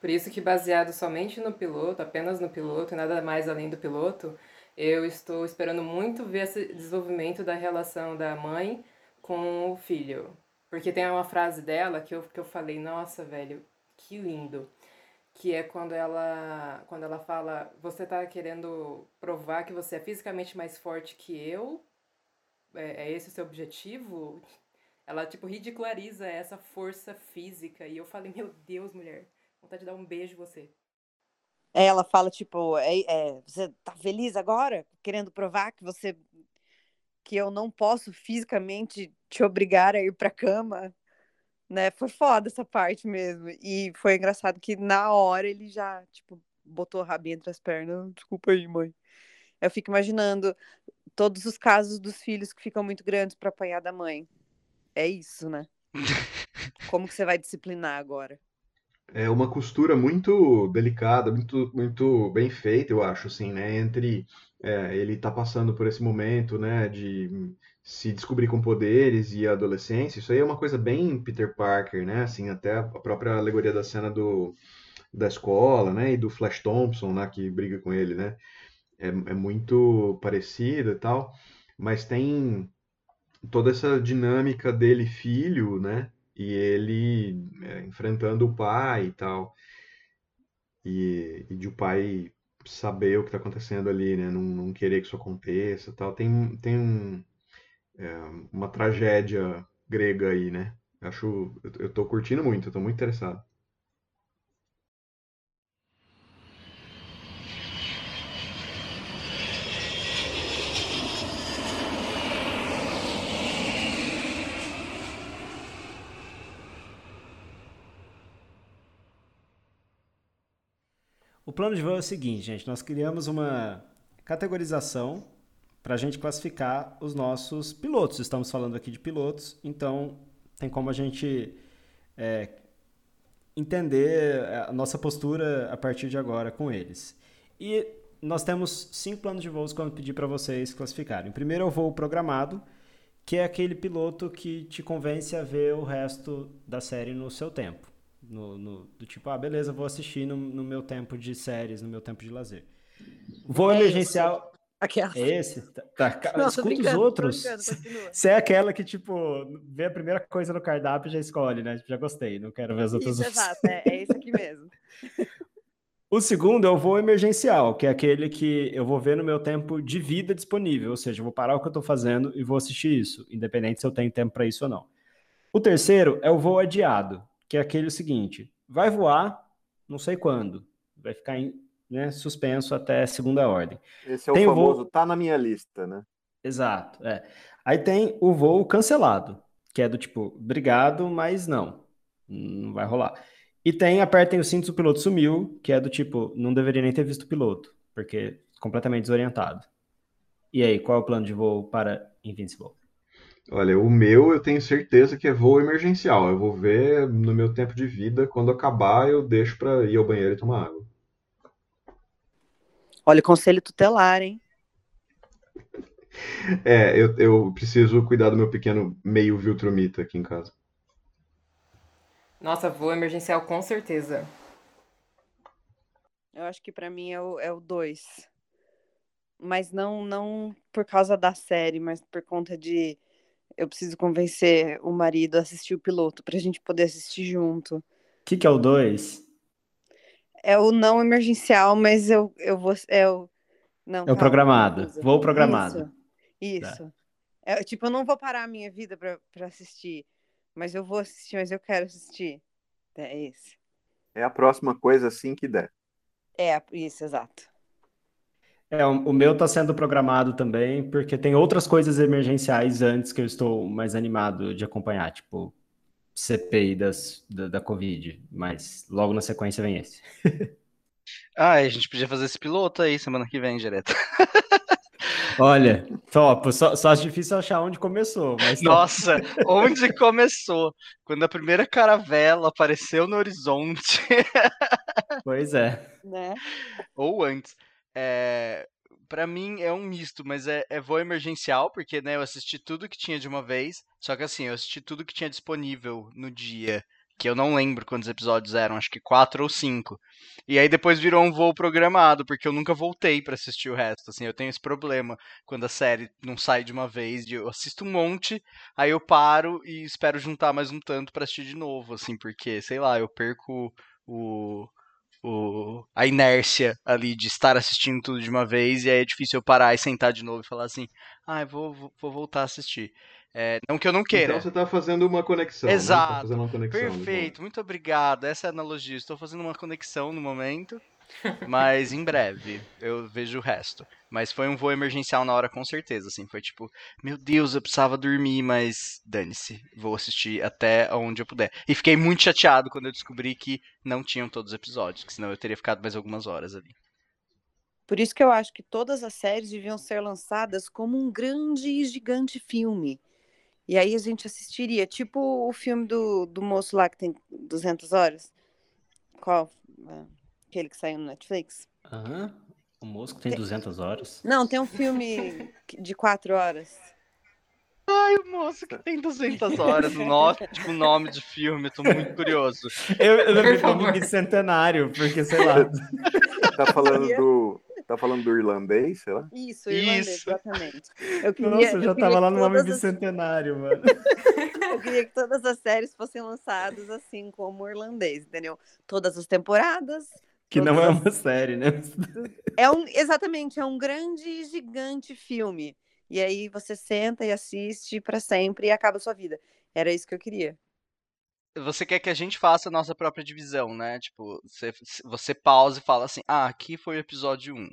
Por isso que baseado somente no piloto, apenas no piloto e nada mais além do piloto... eu estou esperando muito ver esse desenvolvimento da relação da mãe com o filho. Porque tem uma frase dela que eu, que eu falei, nossa, velho, que lindo. Que é quando ela, quando ela fala, você tá querendo provar que você é fisicamente mais forte que eu? É, é esse o seu objetivo? Ela, tipo, ridiculariza essa força física. E eu falei, meu Deus, mulher, vontade de dar um beijo em você. Ela fala, tipo, é, é, você tá feliz agora? Querendo provar que você... que eu não posso fisicamente te obrigar a ir pra cama? Né? Foi foda essa parte mesmo. E foi engraçado que na hora ele já, tipo, botou o rabinho entre as pernas. Desculpa aí, mãe. Eu fico imaginando todos os casos dos filhos que ficam muito grandes pra apanhar da mãe. É isso, né? Como que você vai disciplinar agora? É uma costura muito delicada, muito, muito bem feita, eu acho, assim, né? Entre é, ele tá passando por esse momento, né, de se descobrir com poderes e a adolescência. Isso aí é uma coisa bem Peter Parker, né? Assim, até a própria alegoria da cena do, da escola, né? E do Flash Thompson, né, que briga com ele, né? É, é muito parecida e tal, mas tem toda essa dinâmica dele filho, né? E ele é, enfrentando o pai e tal. E, e de o pai saber o que está acontecendo ali, né? Não, não querer que isso aconteça e tal. Tem, tem um, é, uma tragédia grega aí, né? Acho, eu estou curtindo muito, eu estou muito interessado. O plano de voo é o seguinte, gente. Nós criamos uma categorização para a gente classificar os nossos pilotos. Estamos falando aqui de pilotos, então tem como a gente é, entender a nossa postura a partir de agora com eles. E nós temos cinco planos de voos que eu pedi para vocês classificarem. Primeiro é o voo programado, que é aquele piloto que te convence a ver o resto da série no seu tempo. No, no, do tipo, ah, beleza, vou assistir no, no meu tempo de séries, no meu tempo de lazer. Voo é emergencial... Aquela. É esse? Tá, tá, não, escuta os outros. Você é aquela que, tipo, vê a primeira coisa no cardápio e já escolhe, né? Já gostei, não quero ver as outras. Isso, exato, é, é isso aqui mesmo. O segundo é o voo emergencial, que é aquele que eu vou ver no meu tempo de vida disponível, ou seja, eu vou parar o que eu tô fazendo e vou assistir isso, independente se eu tenho tempo para isso ou não. O terceiro é o voo adiado, que é aquele seguinte, vai voar, não sei quando, vai ficar em, né, suspenso até segunda ordem. Esse é tem o famoso, voo... tá na minha lista, né? Exato, é. Aí tem o voo cancelado, que é do tipo, obrigado, mas não, não vai rolar. E tem Apertem os Cintos, o Piloto Sumiu, que é do tipo, não deveria nem ter visto o piloto, porque completamente desorientado. E aí, qual é o plano de voo para Invincible? Olha, o meu eu tenho certeza que é voo emergencial. Eu vou ver no meu tempo de vida, quando acabar eu deixo pra ir ao banheiro e tomar água. Olha, conselho tutelar, hein? É, eu, eu preciso cuidar do meu pequeno meio Viltrumita aqui em casa. Nossa, voo emergencial com certeza. Eu acho que pra mim é o dois. É, mas não, não por causa da série, mas por conta de... Eu preciso convencer o marido a assistir o piloto pra gente poder assistir junto. O que, que é o dois? É o não emergencial, mas eu, eu vou... É o, não, é o programado. Coisa. Vou programado. Isso. Isso. Tá. É, tipo, eu não vou parar a minha vida pra, pra assistir. Mas eu vou assistir, mas eu quero assistir. É esse. É a próxima coisa assim que der. É, isso, exato. É, o, o meu tá sendo programado também, porque tem outras coisas emergenciais antes que eu estou mais animado de acompanhar, tipo C P I das, da, da Covid, mas logo na sequência vem esse. Ah, a gente podia fazer esse piloto aí semana que vem, direto. Olha, top, só, só acho difícil achar onde começou. Mas nossa, onde começou? Quando a primeira caravela apareceu no horizonte. Pois é. Né? Ou antes. É, pra mim é um misto, mas é, é voo emergencial, porque né, eu assisti tudo que tinha de uma vez, só que assim, eu assisti tudo que tinha disponível no dia, que eu não lembro quantos episódios eram, acho que quatro ou cinco, e aí depois virou um voo programado, porque eu nunca voltei pra assistir o resto, assim, eu tenho esse problema quando a série não sai de uma vez, eu assisto um monte, aí eu paro e espero juntar mais um tanto pra assistir de novo, assim, porque, sei lá, eu perco o... O, a inércia ali de estar assistindo tudo de uma vez, e aí é difícil eu parar e sentar de novo e falar assim, ah, eu vou, vou, vou voltar a assistir. É, não que eu não queira. Então você está fazendo uma conexão. Exato. Né? Tá fazendo uma conexão. Perfeito, muito obrigado. Essa é a analogia. Estou fazendo uma conexão no momento, mas em breve eu vejo o resto. Mas foi um voo emergencial na hora, com certeza. Assim, foi tipo, meu Deus, eu precisava dormir, mas dane-se, vou assistir até onde eu puder. E fiquei muito chateado quando eu descobri que não tinham todos os episódios, que senão eu teria ficado mais algumas horas ali. Por isso que eu acho que todas as séries deviam ser lançadas como um grande e gigante filme. E aí a gente assistiria, tipo o filme do, do moço lá que tem duzentas horas. Qual? Aquele que saiu no Netflix. Aham. Uhum. O moço que tem duzentas horas? Não, tem um filme de quatro horas. Ai, o moço que tem duzentas horas. Nossa, tipo, nome de filme, tô muito curioso. Eu, eu lembrei do nome de Bicentenário, porque, sei lá. Tá falando do, tá falando do irlandês, sei lá? Isso, o irlandês, Isso. exatamente. Eu queria, Nossa, eu já eu tava lá no nome Bicentenário, as... mano. Eu queria que todas as séries fossem lançadas assim, como o irlandês, entendeu? Todas as temporadas... Que não é uma série, né? É um, exatamente, é um grande e gigante filme. E aí você senta e assiste pra sempre e acaba a sua vida. Era isso que eu queria. Você quer que a gente faça a nossa própria divisão, né? Tipo, você, você pausa e fala assim, ah, aqui foi o episódio um.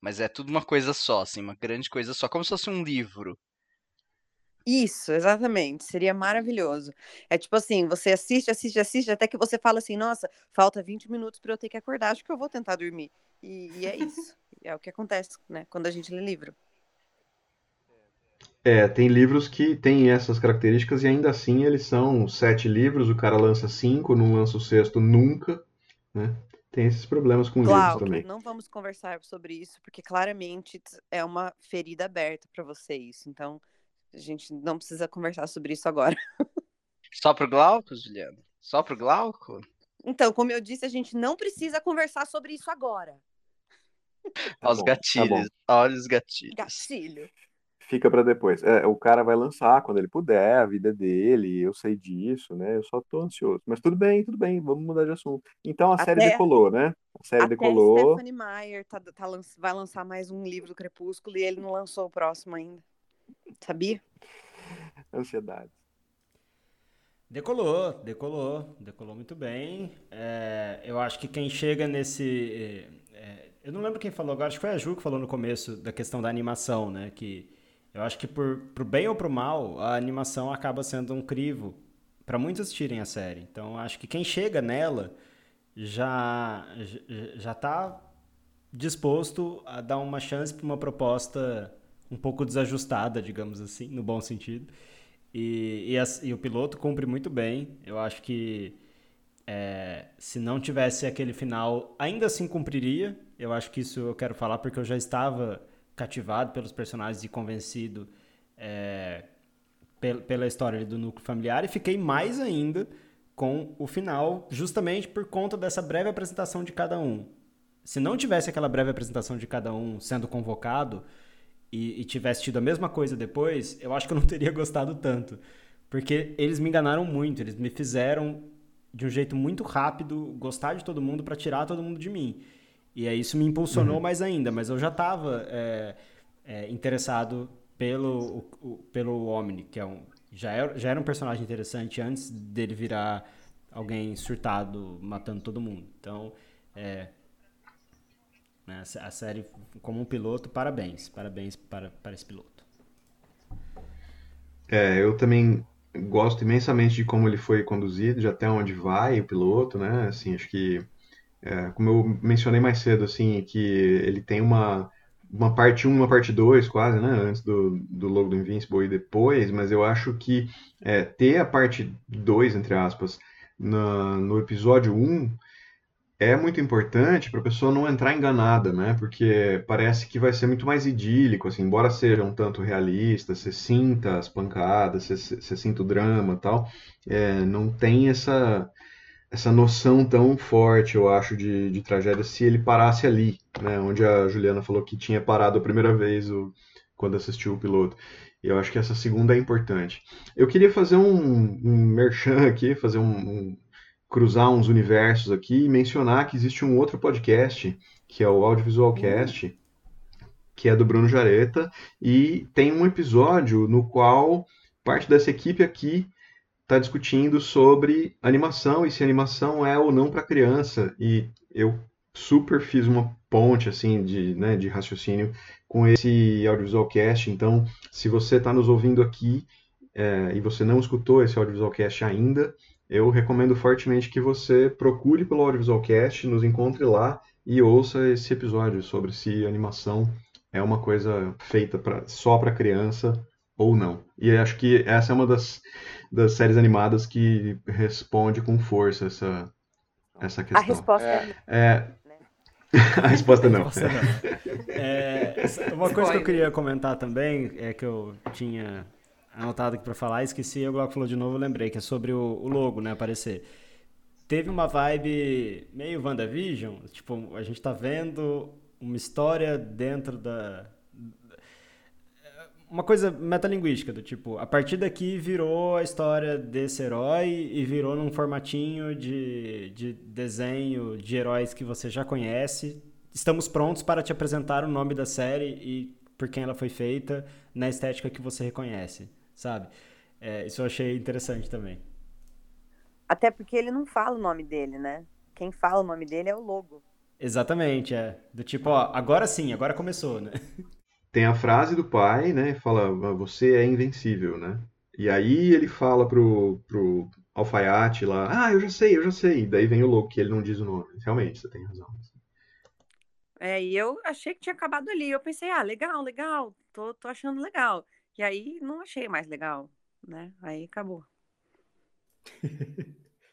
Mas é tudo uma coisa só, assim, uma grande coisa só. Como se fosse um livro. Isso, exatamente, seria maravilhoso. É tipo assim, você assiste, assiste, assiste, até que você fala assim, nossa, falta vinte minutos para eu ter que acordar, acho que eu vou tentar dormir. E, e é isso, é o que acontece, né, quando a gente lê livro. É, tem livros que têm essas características e ainda assim eles são sete livros, o cara lança cinco, não lança o sexto nunca, né? Tem esses problemas com claro, livros também. Não vamos conversar sobre isso, porque claramente é uma ferida aberta para você isso, então... A gente não precisa conversar sobre isso agora. Só pro Glauco, Juliana? Só pro Glauco? Então, como eu disse, a gente não precisa conversar sobre isso agora. Tá Olha os gatilhos. Tá Olha os gatilhos. Gatilho. Fica pra depois. É, o cara vai lançar quando ele puder, a vida dele, eu sei disso, né? Eu só tô ansioso. Mas tudo bem, tudo bem, vamos mudar de assunto. Então a até, série decolou, né? A série até decolou. Stephanie Meyer tá, tá, vai lançar mais um livro do Crepúsculo e ele não lançou o próximo ainda. Sabia? Ansiedade. Decolou, decolou, decolou muito bem. É, eu acho que quem chega nesse... É, eu não lembro quem falou agora, acho que foi a Ju que falou no começo da questão da animação, né? Que eu acho que por, pro bem ou pro mal, a animação acaba sendo um crivo para muitos assistirem a série. Então, acho que quem chega nela já já está disposto a dar uma chance para uma proposta um pouco desajustada, digamos assim, no bom sentido. E, e, a, e o piloto cumpre muito bem. Eu acho que é, se não tivesse aquele final, ainda assim cumpriria. Eu acho que isso eu quero falar porque eu já estava cativado pelos personagens e convencido é, pel, pela história do núcleo familiar. E fiquei mais ainda com o final, justamente por conta dessa breve apresentação de cada um. Se não tivesse aquela breve apresentação de cada um sendo convocado... E, e tivesse tido a mesma coisa depois, eu acho que eu não teria gostado tanto. Porque eles me enganaram muito, eles me fizeram, de um jeito muito rápido, gostar de todo mundo para tirar todo mundo de mim. E aí isso me impulsionou uhum. mais ainda, mas eu já estava é, é, interessado pelo, o, o, pelo Omni, que é um, já, era, já era um personagem interessante antes dele virar alguém surtado, matando todo mundo. Então... É, a série como um piloto, parabéns, parabéns para, para esse piloto. É, eu também gosto imensamente de como ele foi conduzido, de até onde vai o piloto, né, assim, acho que, é, como eu mencionei mais cedo, assim, que ele tem uma, uma parte um, uma parte dois, quase, né, antes do, do logo do Invincible e depois, mas eu acho que é, ter a parte dois, entre aspas, na, no episódio um, é muito importante para a pessoa não entrar enganada, né? Porque parece que vai ser muito mais idílico, assim, embora seja um tanto realista, você sinta as pancadas, você, você sinta o drama e tal, é, não tem essa, essa noção tão forte, eu acho, de, de tragédia se ele parasse ali, né? Onde a Juliana falou que tinha parado a primeira vez o, quando assistiu o piloto. E eu acho que essa segunda é importante. Eu queria fazer um, um merchan aqui, fazer um... um cruzar uns universos aqui e mencionar que existe um outro podcast, que é o Audiovisualcast, uhum. que é do Bruno Jareta, e tem um episódio no qual parte dessa equipe aqui está discutindo sobre animação e se animação é ou não para criança. E eu super fiz uma ponte assim, de, né, de raciocínio com esse Audiovisualcast, então se você está nos ouvindo aqui é, e você não escutou esse Audiovisualcast ainda, eu recomendo fortemente que você procure pelo Audiovisualcast, nos encontre lá e ouça esse episódio sobre se animação é uma coisa feita pra, só para criança ou não. E acho que essa é uma das, das séries animadas que responde com força essa, essa questão. A resposta é... é... A resposta não. A resposta não. É... É... Uma coisa que eu queria comentar também é que eu tinha... anotado aqui para falar, esqueci, eu agora falou de novo, eu lembrei, que é sobre o, o logo, né, aparecer. Teve uma vibe meio WandaVision, tipo, a gente tá vendo uma história dentro da... Uma coisa metalinguística, do tipo, a partir daqui virou a história desse herói e virou num formatinho de, de desenho de heróis que você já conhece. Estamos prontos para te apresentar o nome da série e por quem ela foi feita, na estética que você reconhece. Sabe? É, isso eu achei interessante também. Até porque ele não fala o nome dele, né? Quem fala o nome dele é o logo. Exatamente, é. Do tipo, ó, agora sim, agora começou, né? Tem a frase do pai, né? Fala, você é invencível, né? E aí ele fala pro, pro alfaiate lá, ah, eu já sei, eu já sei. E daí vem o logo, que ele não diz o nome. Realmente, você tem razão. É, e eu achei que tinha acabado ali. Eu pensei, ah, legal, legal, tô, tô achando legal. E aí não achei mais legal, né? Aí acabou.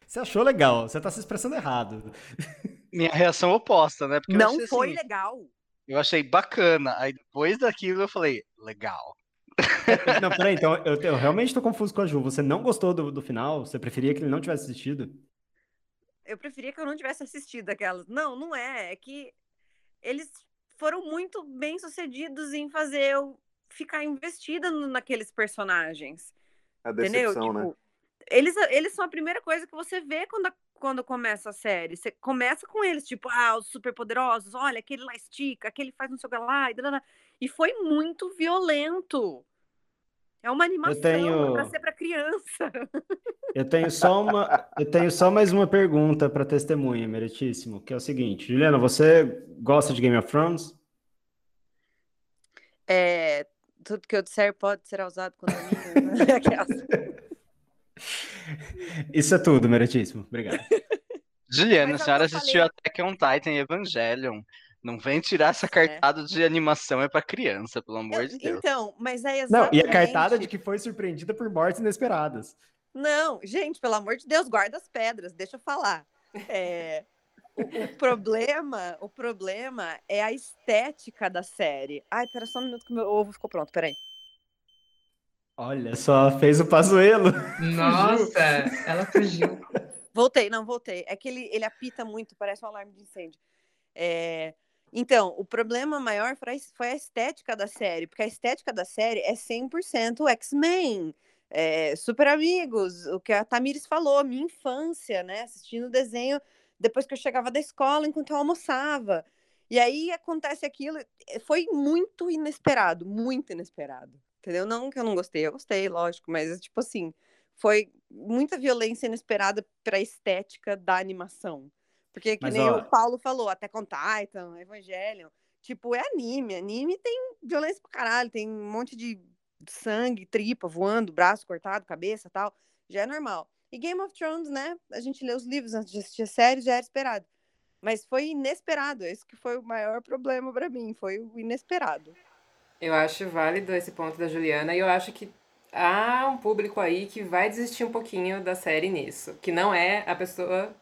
Você achou legal, você tá se expressando errado. Minha reação oposta, né? Porque não foi assim, legal. Eu achei bacana. Aí depois daquilo eu falei, legal. Não, peraí, então eu, eu realmente tô confuso com a Ju. Você não gostou do, do final? Você preferia que ele não tivesse assistido? Eu preferia que eu não tivesse assistido aquelas. Não, não é. É que... eles foram muito bem sucedidos em fazer eu ficar investida no, naqueles personagens. A decepção, entendeu? Tipo, né? Eles, eles são a primeira coisa que você vê quando, a, quando começa a série. Você começa com eles, tipo, ah, os superpoderosos, olha, aquele lá estica, aquele faz não sei o que lá, e, e foi muito violento. É uma animação tenho... para ser para criança. Eu tenho, só uma, eu tenho só mais uma pergunta para testemunha, meritíssimo, que é o seguinte. Juliana, você gosta de Game of Thrones? É, tudo que eu disser pode ser usado contra mim. Né? Isso é tudo, meritíssimo. Obrigado. Juliana, mas a senhora assistiu falei... até que é um Titan Evangelion. Não vem tirar essa cartada é. de animação, é pra criança, pelo amor eu, de Deus. Então, mas é exatamente... Não, e a cartada de que foi surpreendida por mortes inesperadas. Não, gente, pelo amor de Deus, guarda as pedras, deixa eu falar. É... o, o, problema, o problema é a estética da série. Ai, pera só um minuto que meu ovo ficou pronto, peraí. Olha, só fez o Pazuello. Nossa, ela fugiu. Voltei, não, voltei. É que ele, ele apita muito, parece um alarme de incêndio. É... Então, o problema maior foi a estética da série, porque a estética da série é cem por cento X-Men, é, Super Amigos, o que a Tamires falou, minha infância, né, assistindo desenho depois que eu chegava da escola, enquanto eu almoçava. E aí acontece aquilo, foi muito inesperado, muito inesperado, entendeu? Não que eu não gostei, eu gostei, lógico, mas tipo assim, foi muita violência inesperada para a estética da animação. Porque que mas, nem ó, o Paulo falou, até com Titan, Evangelion, tipo, é anime, anime tem violência pra caralho, tem um monte de sangue, tripa voando, braço cortado, cabeça tal, já é normal. E Game of Thrones, né, a gente lê os livros antes de assistir a série, já era esperado. Mas foi inesperado, esse que foi o maior problema pra mim, foi o inesperado. Eu acho válido esse ponto da Juliana, e eu acho que há um público aí que vai desistir um pouquinho da série nisso, que não é a pessoa...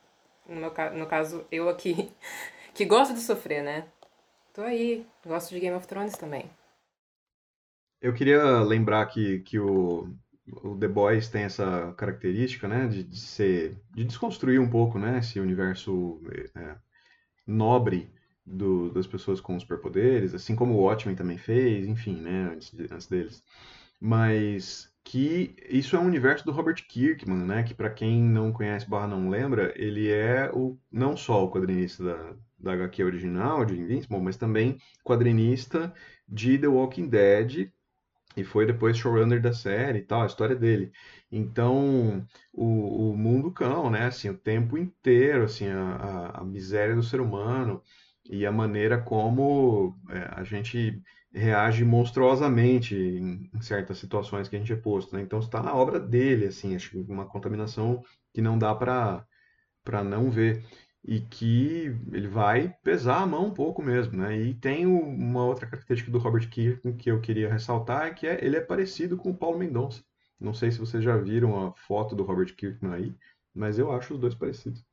No, meu, no caso, eu aqui, que gosto de sofrer, né? Tô aí, gosto de Game of Thrones também. Eu queria lembrar que, que o, o The Boys tem essa característica, né? De, de ser, de desconstruir um pouco, né? Esse universo é, nobre do, das pessoas com superpoderes, assim como o Watchmen também fez, enfim, né? Antes, de, antes deles. Mas... que isso é um universo do Robert Kirkman, né? Que para quem não conhece barra não lembra, ele é o, não só o quadrinista da, da H Q original, de Invincible, mas também quadrinista de The Walking Dead, e foi depois showrunner da série e tal, a história dele. Então, o, o mundo cão, né? Assim, o tempo inteiro, assim, a, a, a miséria do ser humano e a maneira como é, a gente... reage monstruosamente em certas situações que a gente é posto, né? Então está na obra dele, assim, acho uma contaminação que não dá para para não ver e que ele vai pesar a mão um pouco mesmo, né? E tem uma outra característica do Robert Kirkman que eu queria ressaltar, que é ele é parecido com o Paulo Mendonça. Não sei se vocês já viram a foto do Robert Kirkman aí, mas eu acho os dois parecidos.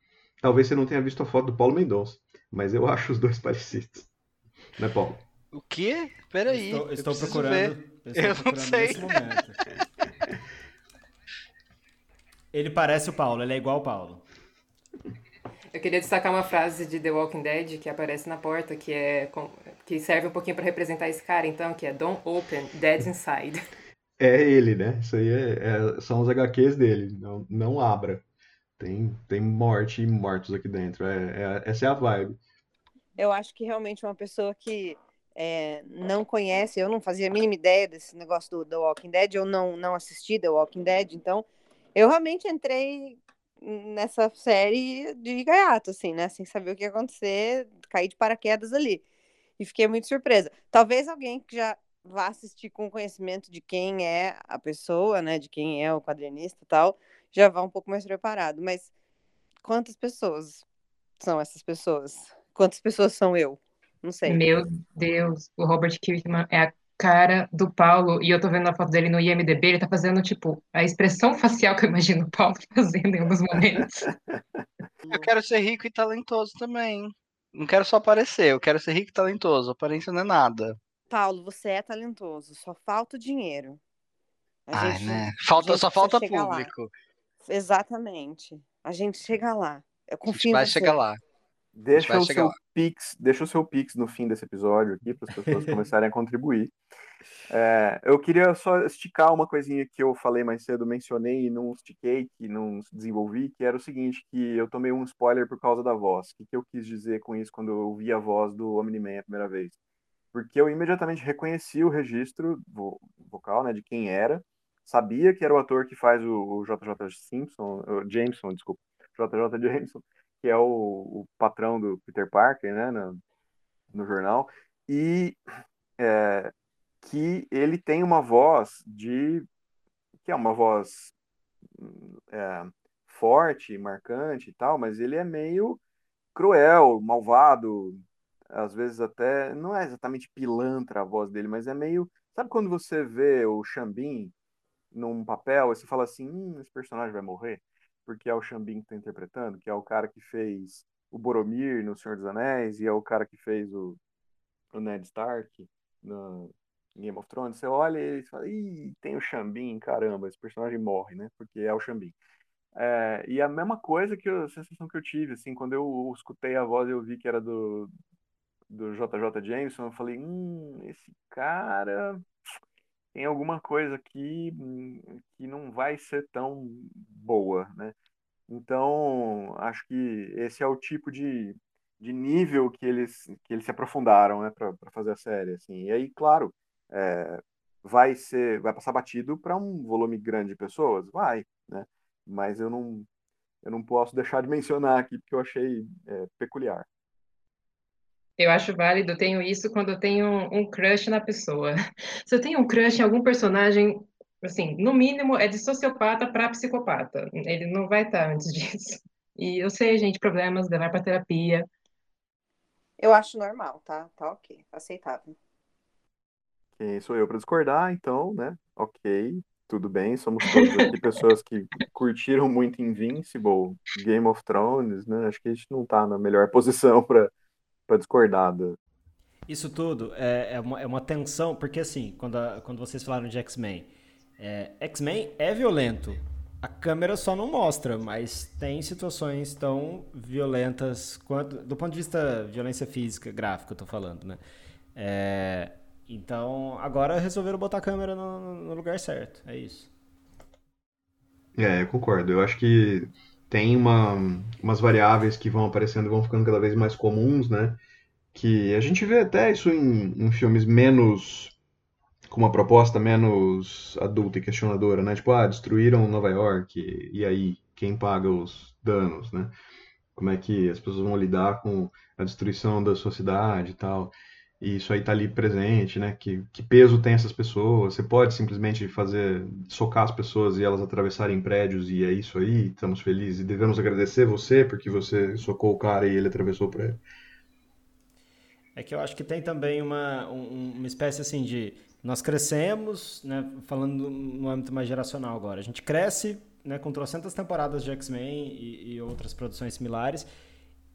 Talvez você não tenha visto a foto do Paulo Mendonça, mas eu acho os dois parecidos, né, Paulo? O quê? Peraí. Estou, estou procurando. Eu, estou eu procurando não sei. Nesse momento. Ele parece o Paulo, ele é igual o Paulo. Eu queria destacar uma frase de The Walking Dead que aparece na porta, que, é, que serve um pouquinho para representar esse cara, então, que é Don't Open, Dead Inside. É ele, né? Isso aí é, é, são os H Qs dele. Não, não abra. Tem, tem morte e mortos aqui dentro. É, é, essa é a vibe. Eu acho que realmente uma pessoa que... É, não conhece, eu não fazia a mínima ideia desse negócio do The Walking Dead, eu não, não assisti The Walking Dead, então eu realmente entrei nessa série de gaiato, assim, né, sem saber o que ia acontecer, caí de paraquedas ali, e fiquei muito surpresa. Talvez alguém que já vá assistir com conhecimento de quem é a pessoa, né, de quem é o quadrinista e tal, já vá um pouco mais preparado, mas quantas pessoas são essas pessoas? Quantas pessoas são eu? Não sei. Meu Deus, o Robert Kirkman é a cara do Paulo, e eu tô vendo a foto dele no I M D B, ele tá fazendo, tipo, a expressão facial que eu imagino o Paulo fazendo em alguns momentos. Eu quero ser rico e talentoso também. Não quero só aparecer, eu quero ser rico e talentoso. Aparência não é nada. Paulo, você é talentoso, só falta o dinheiro. A Ai, gente, né? Falta, a gente só falta público. Lá. Exatamente. A gente chega lá. Eu confio em você. A gente vai chegar lá. Deixa o, seu pix, deixa o seu pix no fim desse episódio aqui, para as pessoas começarem a contribuir. É, eu queria só esticar uma coisinha que eu falei mais cedo, mencionei e não estiquei, que não desenvolvi, que era o seguinte, que eu tomei um spoiler por causa da voz. O que, que eu quis dizer com isso quando eu vi a voz do Omni-Man a primeira vez? Porque eu imediatamente reconheci o registro vo- vocal, né, de quem era, sabia que era o ator que faz o, o J J Simpson, o Jameson, desculpa, J J Jameson, que é o, o patrão do Peter Parker, né, no, no jornal, e é, que ele tem uma voz de... que é uma voz é, forte, marcante e tal, mas ele é meio cruel, malvado, às vezes até, não é exatamente pilantra a voz dele, mas é meio... Sabe quando você vê o Xambin num papel e você fala assim, hum, esse personagem vai morrer? Porque é o Xambin que tá interpretando, que é o cara que fez o Boromir no Senhor dos Anéis, e é o cara que fez o, o Ned Stark no Game of Thrones. Você olha e fala, ih, tem o Xambin, caramba, esse personagem morre, né? Porque é o Xambin. É, e a mesma coisa que eu, a sensação que eu tive, assim, quando eu escutei a voz e eu vi que era do, do J J Jameson, eu falei, hum, esse cara tem alguma coisa aqui que não vai ser tão boa, né? Então, acho que esse é o tipo de, de nível que eles, que eles se aprofundaram, né, para fazer a série, assim. E aí, claro, é, vai ser, vai passar batido para um volume grande de pessoas? Vai, né? Mas eu não, eu não posso deixar de mencionar aqui, porque eu achei é, peculiar. Eu acho válido, eu tenho isso quando eu tenho um, um crush na pessoa. Se eu tenho um crush em algum personagem, assim, no mínimo é de sociopata para psicopata. Ele não vai estar antes disso. E eu sei, gente, problemas, levar para terapia. Eu acho normal, tá? Tá ok, aceitável. Quem sou eu para discordar, então, né? Ok, tudo bem, somos todos aqui pessoas que curtiram muito Invincible, Game of Thrones, né? Acho que a gente não tá na melhor posição para para discordar. Isso tudo é, é, uma, é uma tensão, porque assim, quando, a, quando vocês falaram de X-Men, é, X-Men é violento, a câmera só não mostra, mas tem situações tão violentas quanto, do ponto de vista violência física, gráfica, eu tô falando, né? É, então, agora resolveram botar a câmera no, no lugar certo, é isso. É, eu concordo, eu acho que tem uma, umas variáveis que vão aparecendo e vão ficando cada vez mais comuns, né? Que a gente vê até isso em, em filmes menos... com uma proposta menos adulta e questionadora, né? Tipo, ah, destruíram Nova York, e aí? Quem paga os danos, né? Como é que as pessoas vão lidar com a destruição da sua cidade e tal? E isso aí tá ali presente, né? Que, que peso tem essas pessoas? Você pode simplesmente fazer, socar as pessoas e elas atravessarem prédios e é isso aí, estamos felizes e devemos agradecer você porque você socou o cara e ele atravessou o prédio. É que eu acho que tem também uma, uma espécie assim de... Nós crescemos, né, falando no âmbito mais geracional agora, a gente cresce, né, com trocentas temporadas de X-Men e, e outras produções similares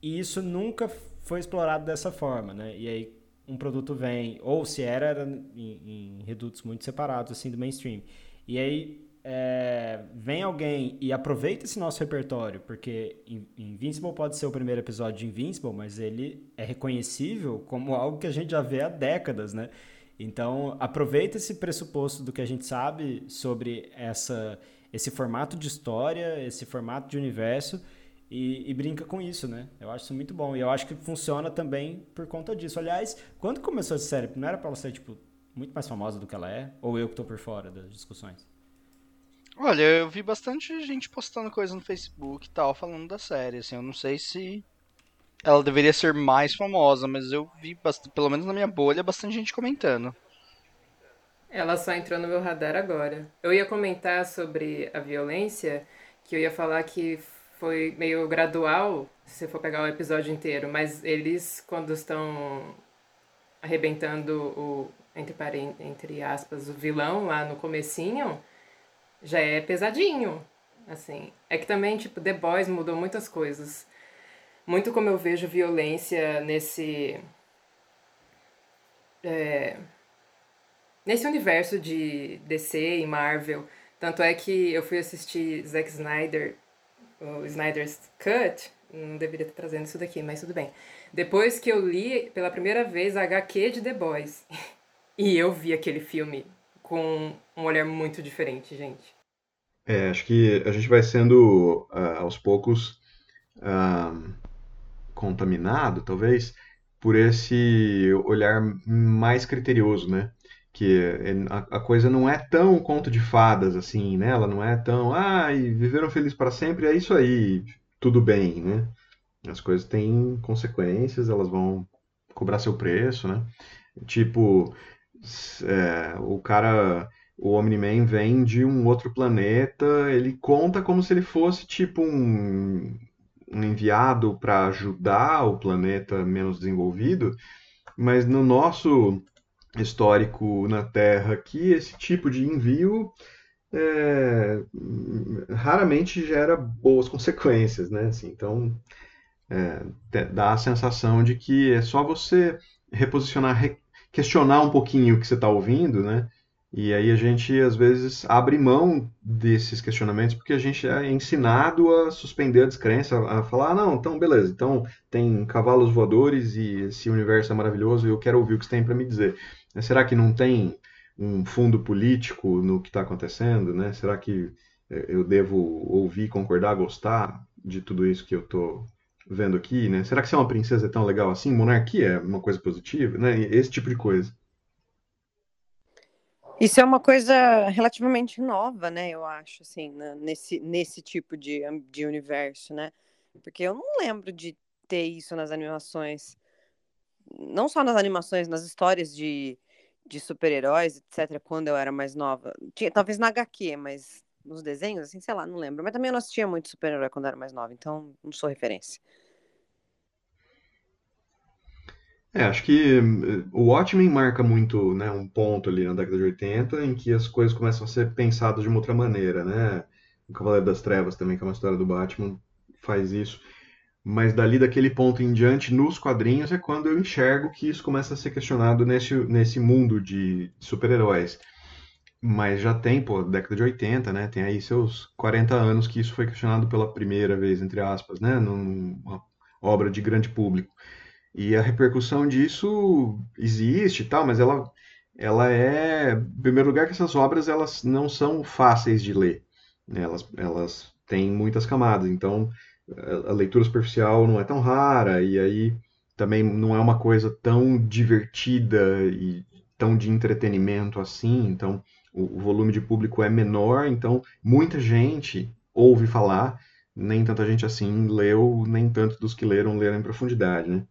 e isso nunca foi explorado dessa forma, né? E aí um produto vem, ou se era, era em, em redutos muito separados assim, do mainstream. E aí é, vem alguém e aproveita esse nosso repertório, porque Invincible pode ser o primeiro episódio de Invincible, mas ele é reconhecível como algo que a gente já vê há décadas, né? Então, aproveita esse pressuposto do que a gente sabe sobre essa, esse formato de história, esse formato de universo e, e brinca com isso, né? Eu acho isso muito bom e eu acho que funciona também por conta disso. Aliás, quando começou essa série, não era pra ela ser, tipo, muito mais famosa do que ela é? Ou eu que tô por fora das discussões? Olha, eu vi bastante gente postando coisa no Facebook e tal, falando da série, assim, eu não sei se... Ela deveria ser mais famosa, mas eu vi, bastante, pelo menos na minha bolha, bastante gente comentando. Ela só entrou no meu radar agora. Eu ia comentar sobre a violência, que eu ia falar que foi meio gradual, se for pegar o episódio inteiro, mas eles, quando estão arrebentando o, entre, entre aspas, o vilão lá no comecinho, já é pesadinho, assim. É que também, tipo, The Boys mudou muitas coisas. Muito como eu vejo violência nesse, é, nesse universo de D C e Marvel. Tanto é que eu fui assistir Zack Snyder, o Snyder's Cut, não deveria estar trazendo isso daqui, mas tudo bem. Depois que eu li pela primeira vez a agá quê de The Boys, e eu vi aquele filme com um olhar muito diferente, gente. É, acho que a gente vai sendo, uh, aos poucos... Uh... contaminado, talvez, por esse olhar mais criterioso, né? Que a, a coisa não é tão conto de fadas, assim, né? Ela não é tão, ah, e viveram felizes para sempre, é isso aí, tudo bem, né? As coisas têm consequências, elas vão cobrar seu preço, né? Tipo, é, o cara o Omni-Man vem de um outro planeta, ele conta como se ele fosse tipo um, um enviado para ajudar o planeta menos desenvolvido, mas no nosso histórico na Terra aqui, esse tipo de envio é, raramente gera boas consequências, né? Assim, então é, dá a sensação de que é só você reposicionar, re- questionar um pouquinho o que você está ouvindo, né? E aí a gente, às vezes, abre mão desses questionamentos porque a gente é ensinado a suspender a descrença, a falar, ah, não, então beleza, então tem cavalos voadores e esse universo é maravilhoso e eu quero ouvir o que você tem para me dizer. Será que não tem um fundo político no que está acontecendo, né? Será que eu devo ouvir, concordar, gostar de tudo isso que eu estou vendo aqui, né? Será que ser uma princesa é tão legal assim? Monarquia é uma coisa positiva, né? Esse tipo de coisa. Isso é uma coisa relativamente nova, né, eu acho, assim, nesse, nesse tipo de, de universo, né, porque eu não lembro de ter isso nas animações, não só nas animações, nas histórias de, de super-heróis, etcétera, quando eu era mais nova, tinha, talvez na agá quê, mas nos desenhos, assim, sei lá, não lembro, mas também eu não assistia muito super-herói quando eu era mais nova, então não sou referência. É, acho que o Watchmen marca muito, né, um ponto ali na década de oitenta em que as coisas começam a ser pensadas de uma outra maneira, né? O Cavaleiro das Trevas também, que é uma história do Batman, faz isso. Mas dali, daquele ponto em diante, nos quadrinhos, é quando eu enxergo que isso começa a ser questionado nesse, nesse mundo de super-heróis. Mas já tem, pô, década de oitenta, né? Tem aí seus quarenta anos que isso foi questionado pela primeira vez, entre aspas, né? Numa obra de grande público. E a repercussão disso existe e tal, mas ela, ela é... Em primeiro lugar, que essas obras elas não são fáceis de ler. Né? Elas, elas têm muitas camadas, então a leitura superficial não é tão rara, e aí também não é uma coisa tão divertida e tão de entretenimento assim, então o, o volume de público é menor, então muita gente ouve falar, nem tanta gente assim leu, nem tanto dos que leram, leram em profundidade, né?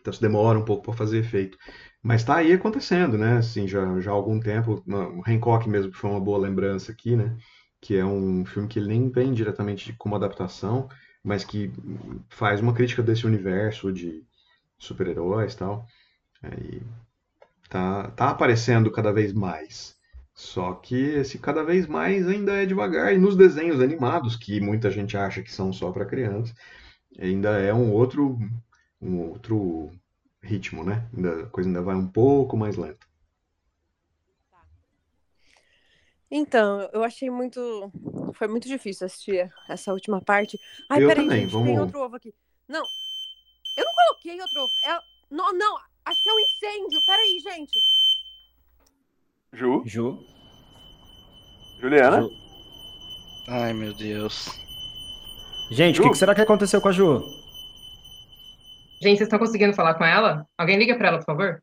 Então isso demora um pouco para fazer efeito. Mas está aí acontecendo, né? Assim, já, já há algum tempo. O Hancock mesmo foi uma boa lembrança aqui, né? Que é um filme que ele nem vem diretamente como adaptação, mas que faz uma crítica desse universo de super-heróis e tal. Aí tá, tá aparecendo cada vez mais. Só que esse cada vez mais ainda é devagar. E nos desenhos animados, que muita gente acha que são só para crianças, ainda é um outro... um outro ritmo, né? A coisa ainda vai um pouco mais lenta. Então, eu achei muito... Foi muito difícil assistir essa última parte. Ai, eu peraí, também, gente, vamos... tem outro ovo aqui. Não, eu não coloquei outro ovo. É... Não, não, acho que é um incêndio. Peraí, gente. Ju? Ju? Juliana? Ju. Ai, meu Deus. Gente, o que, que será que aconteceu com a Ju? Gente, vocês estão conseguindo falar com ela? Alguém liga pra ela, por favor?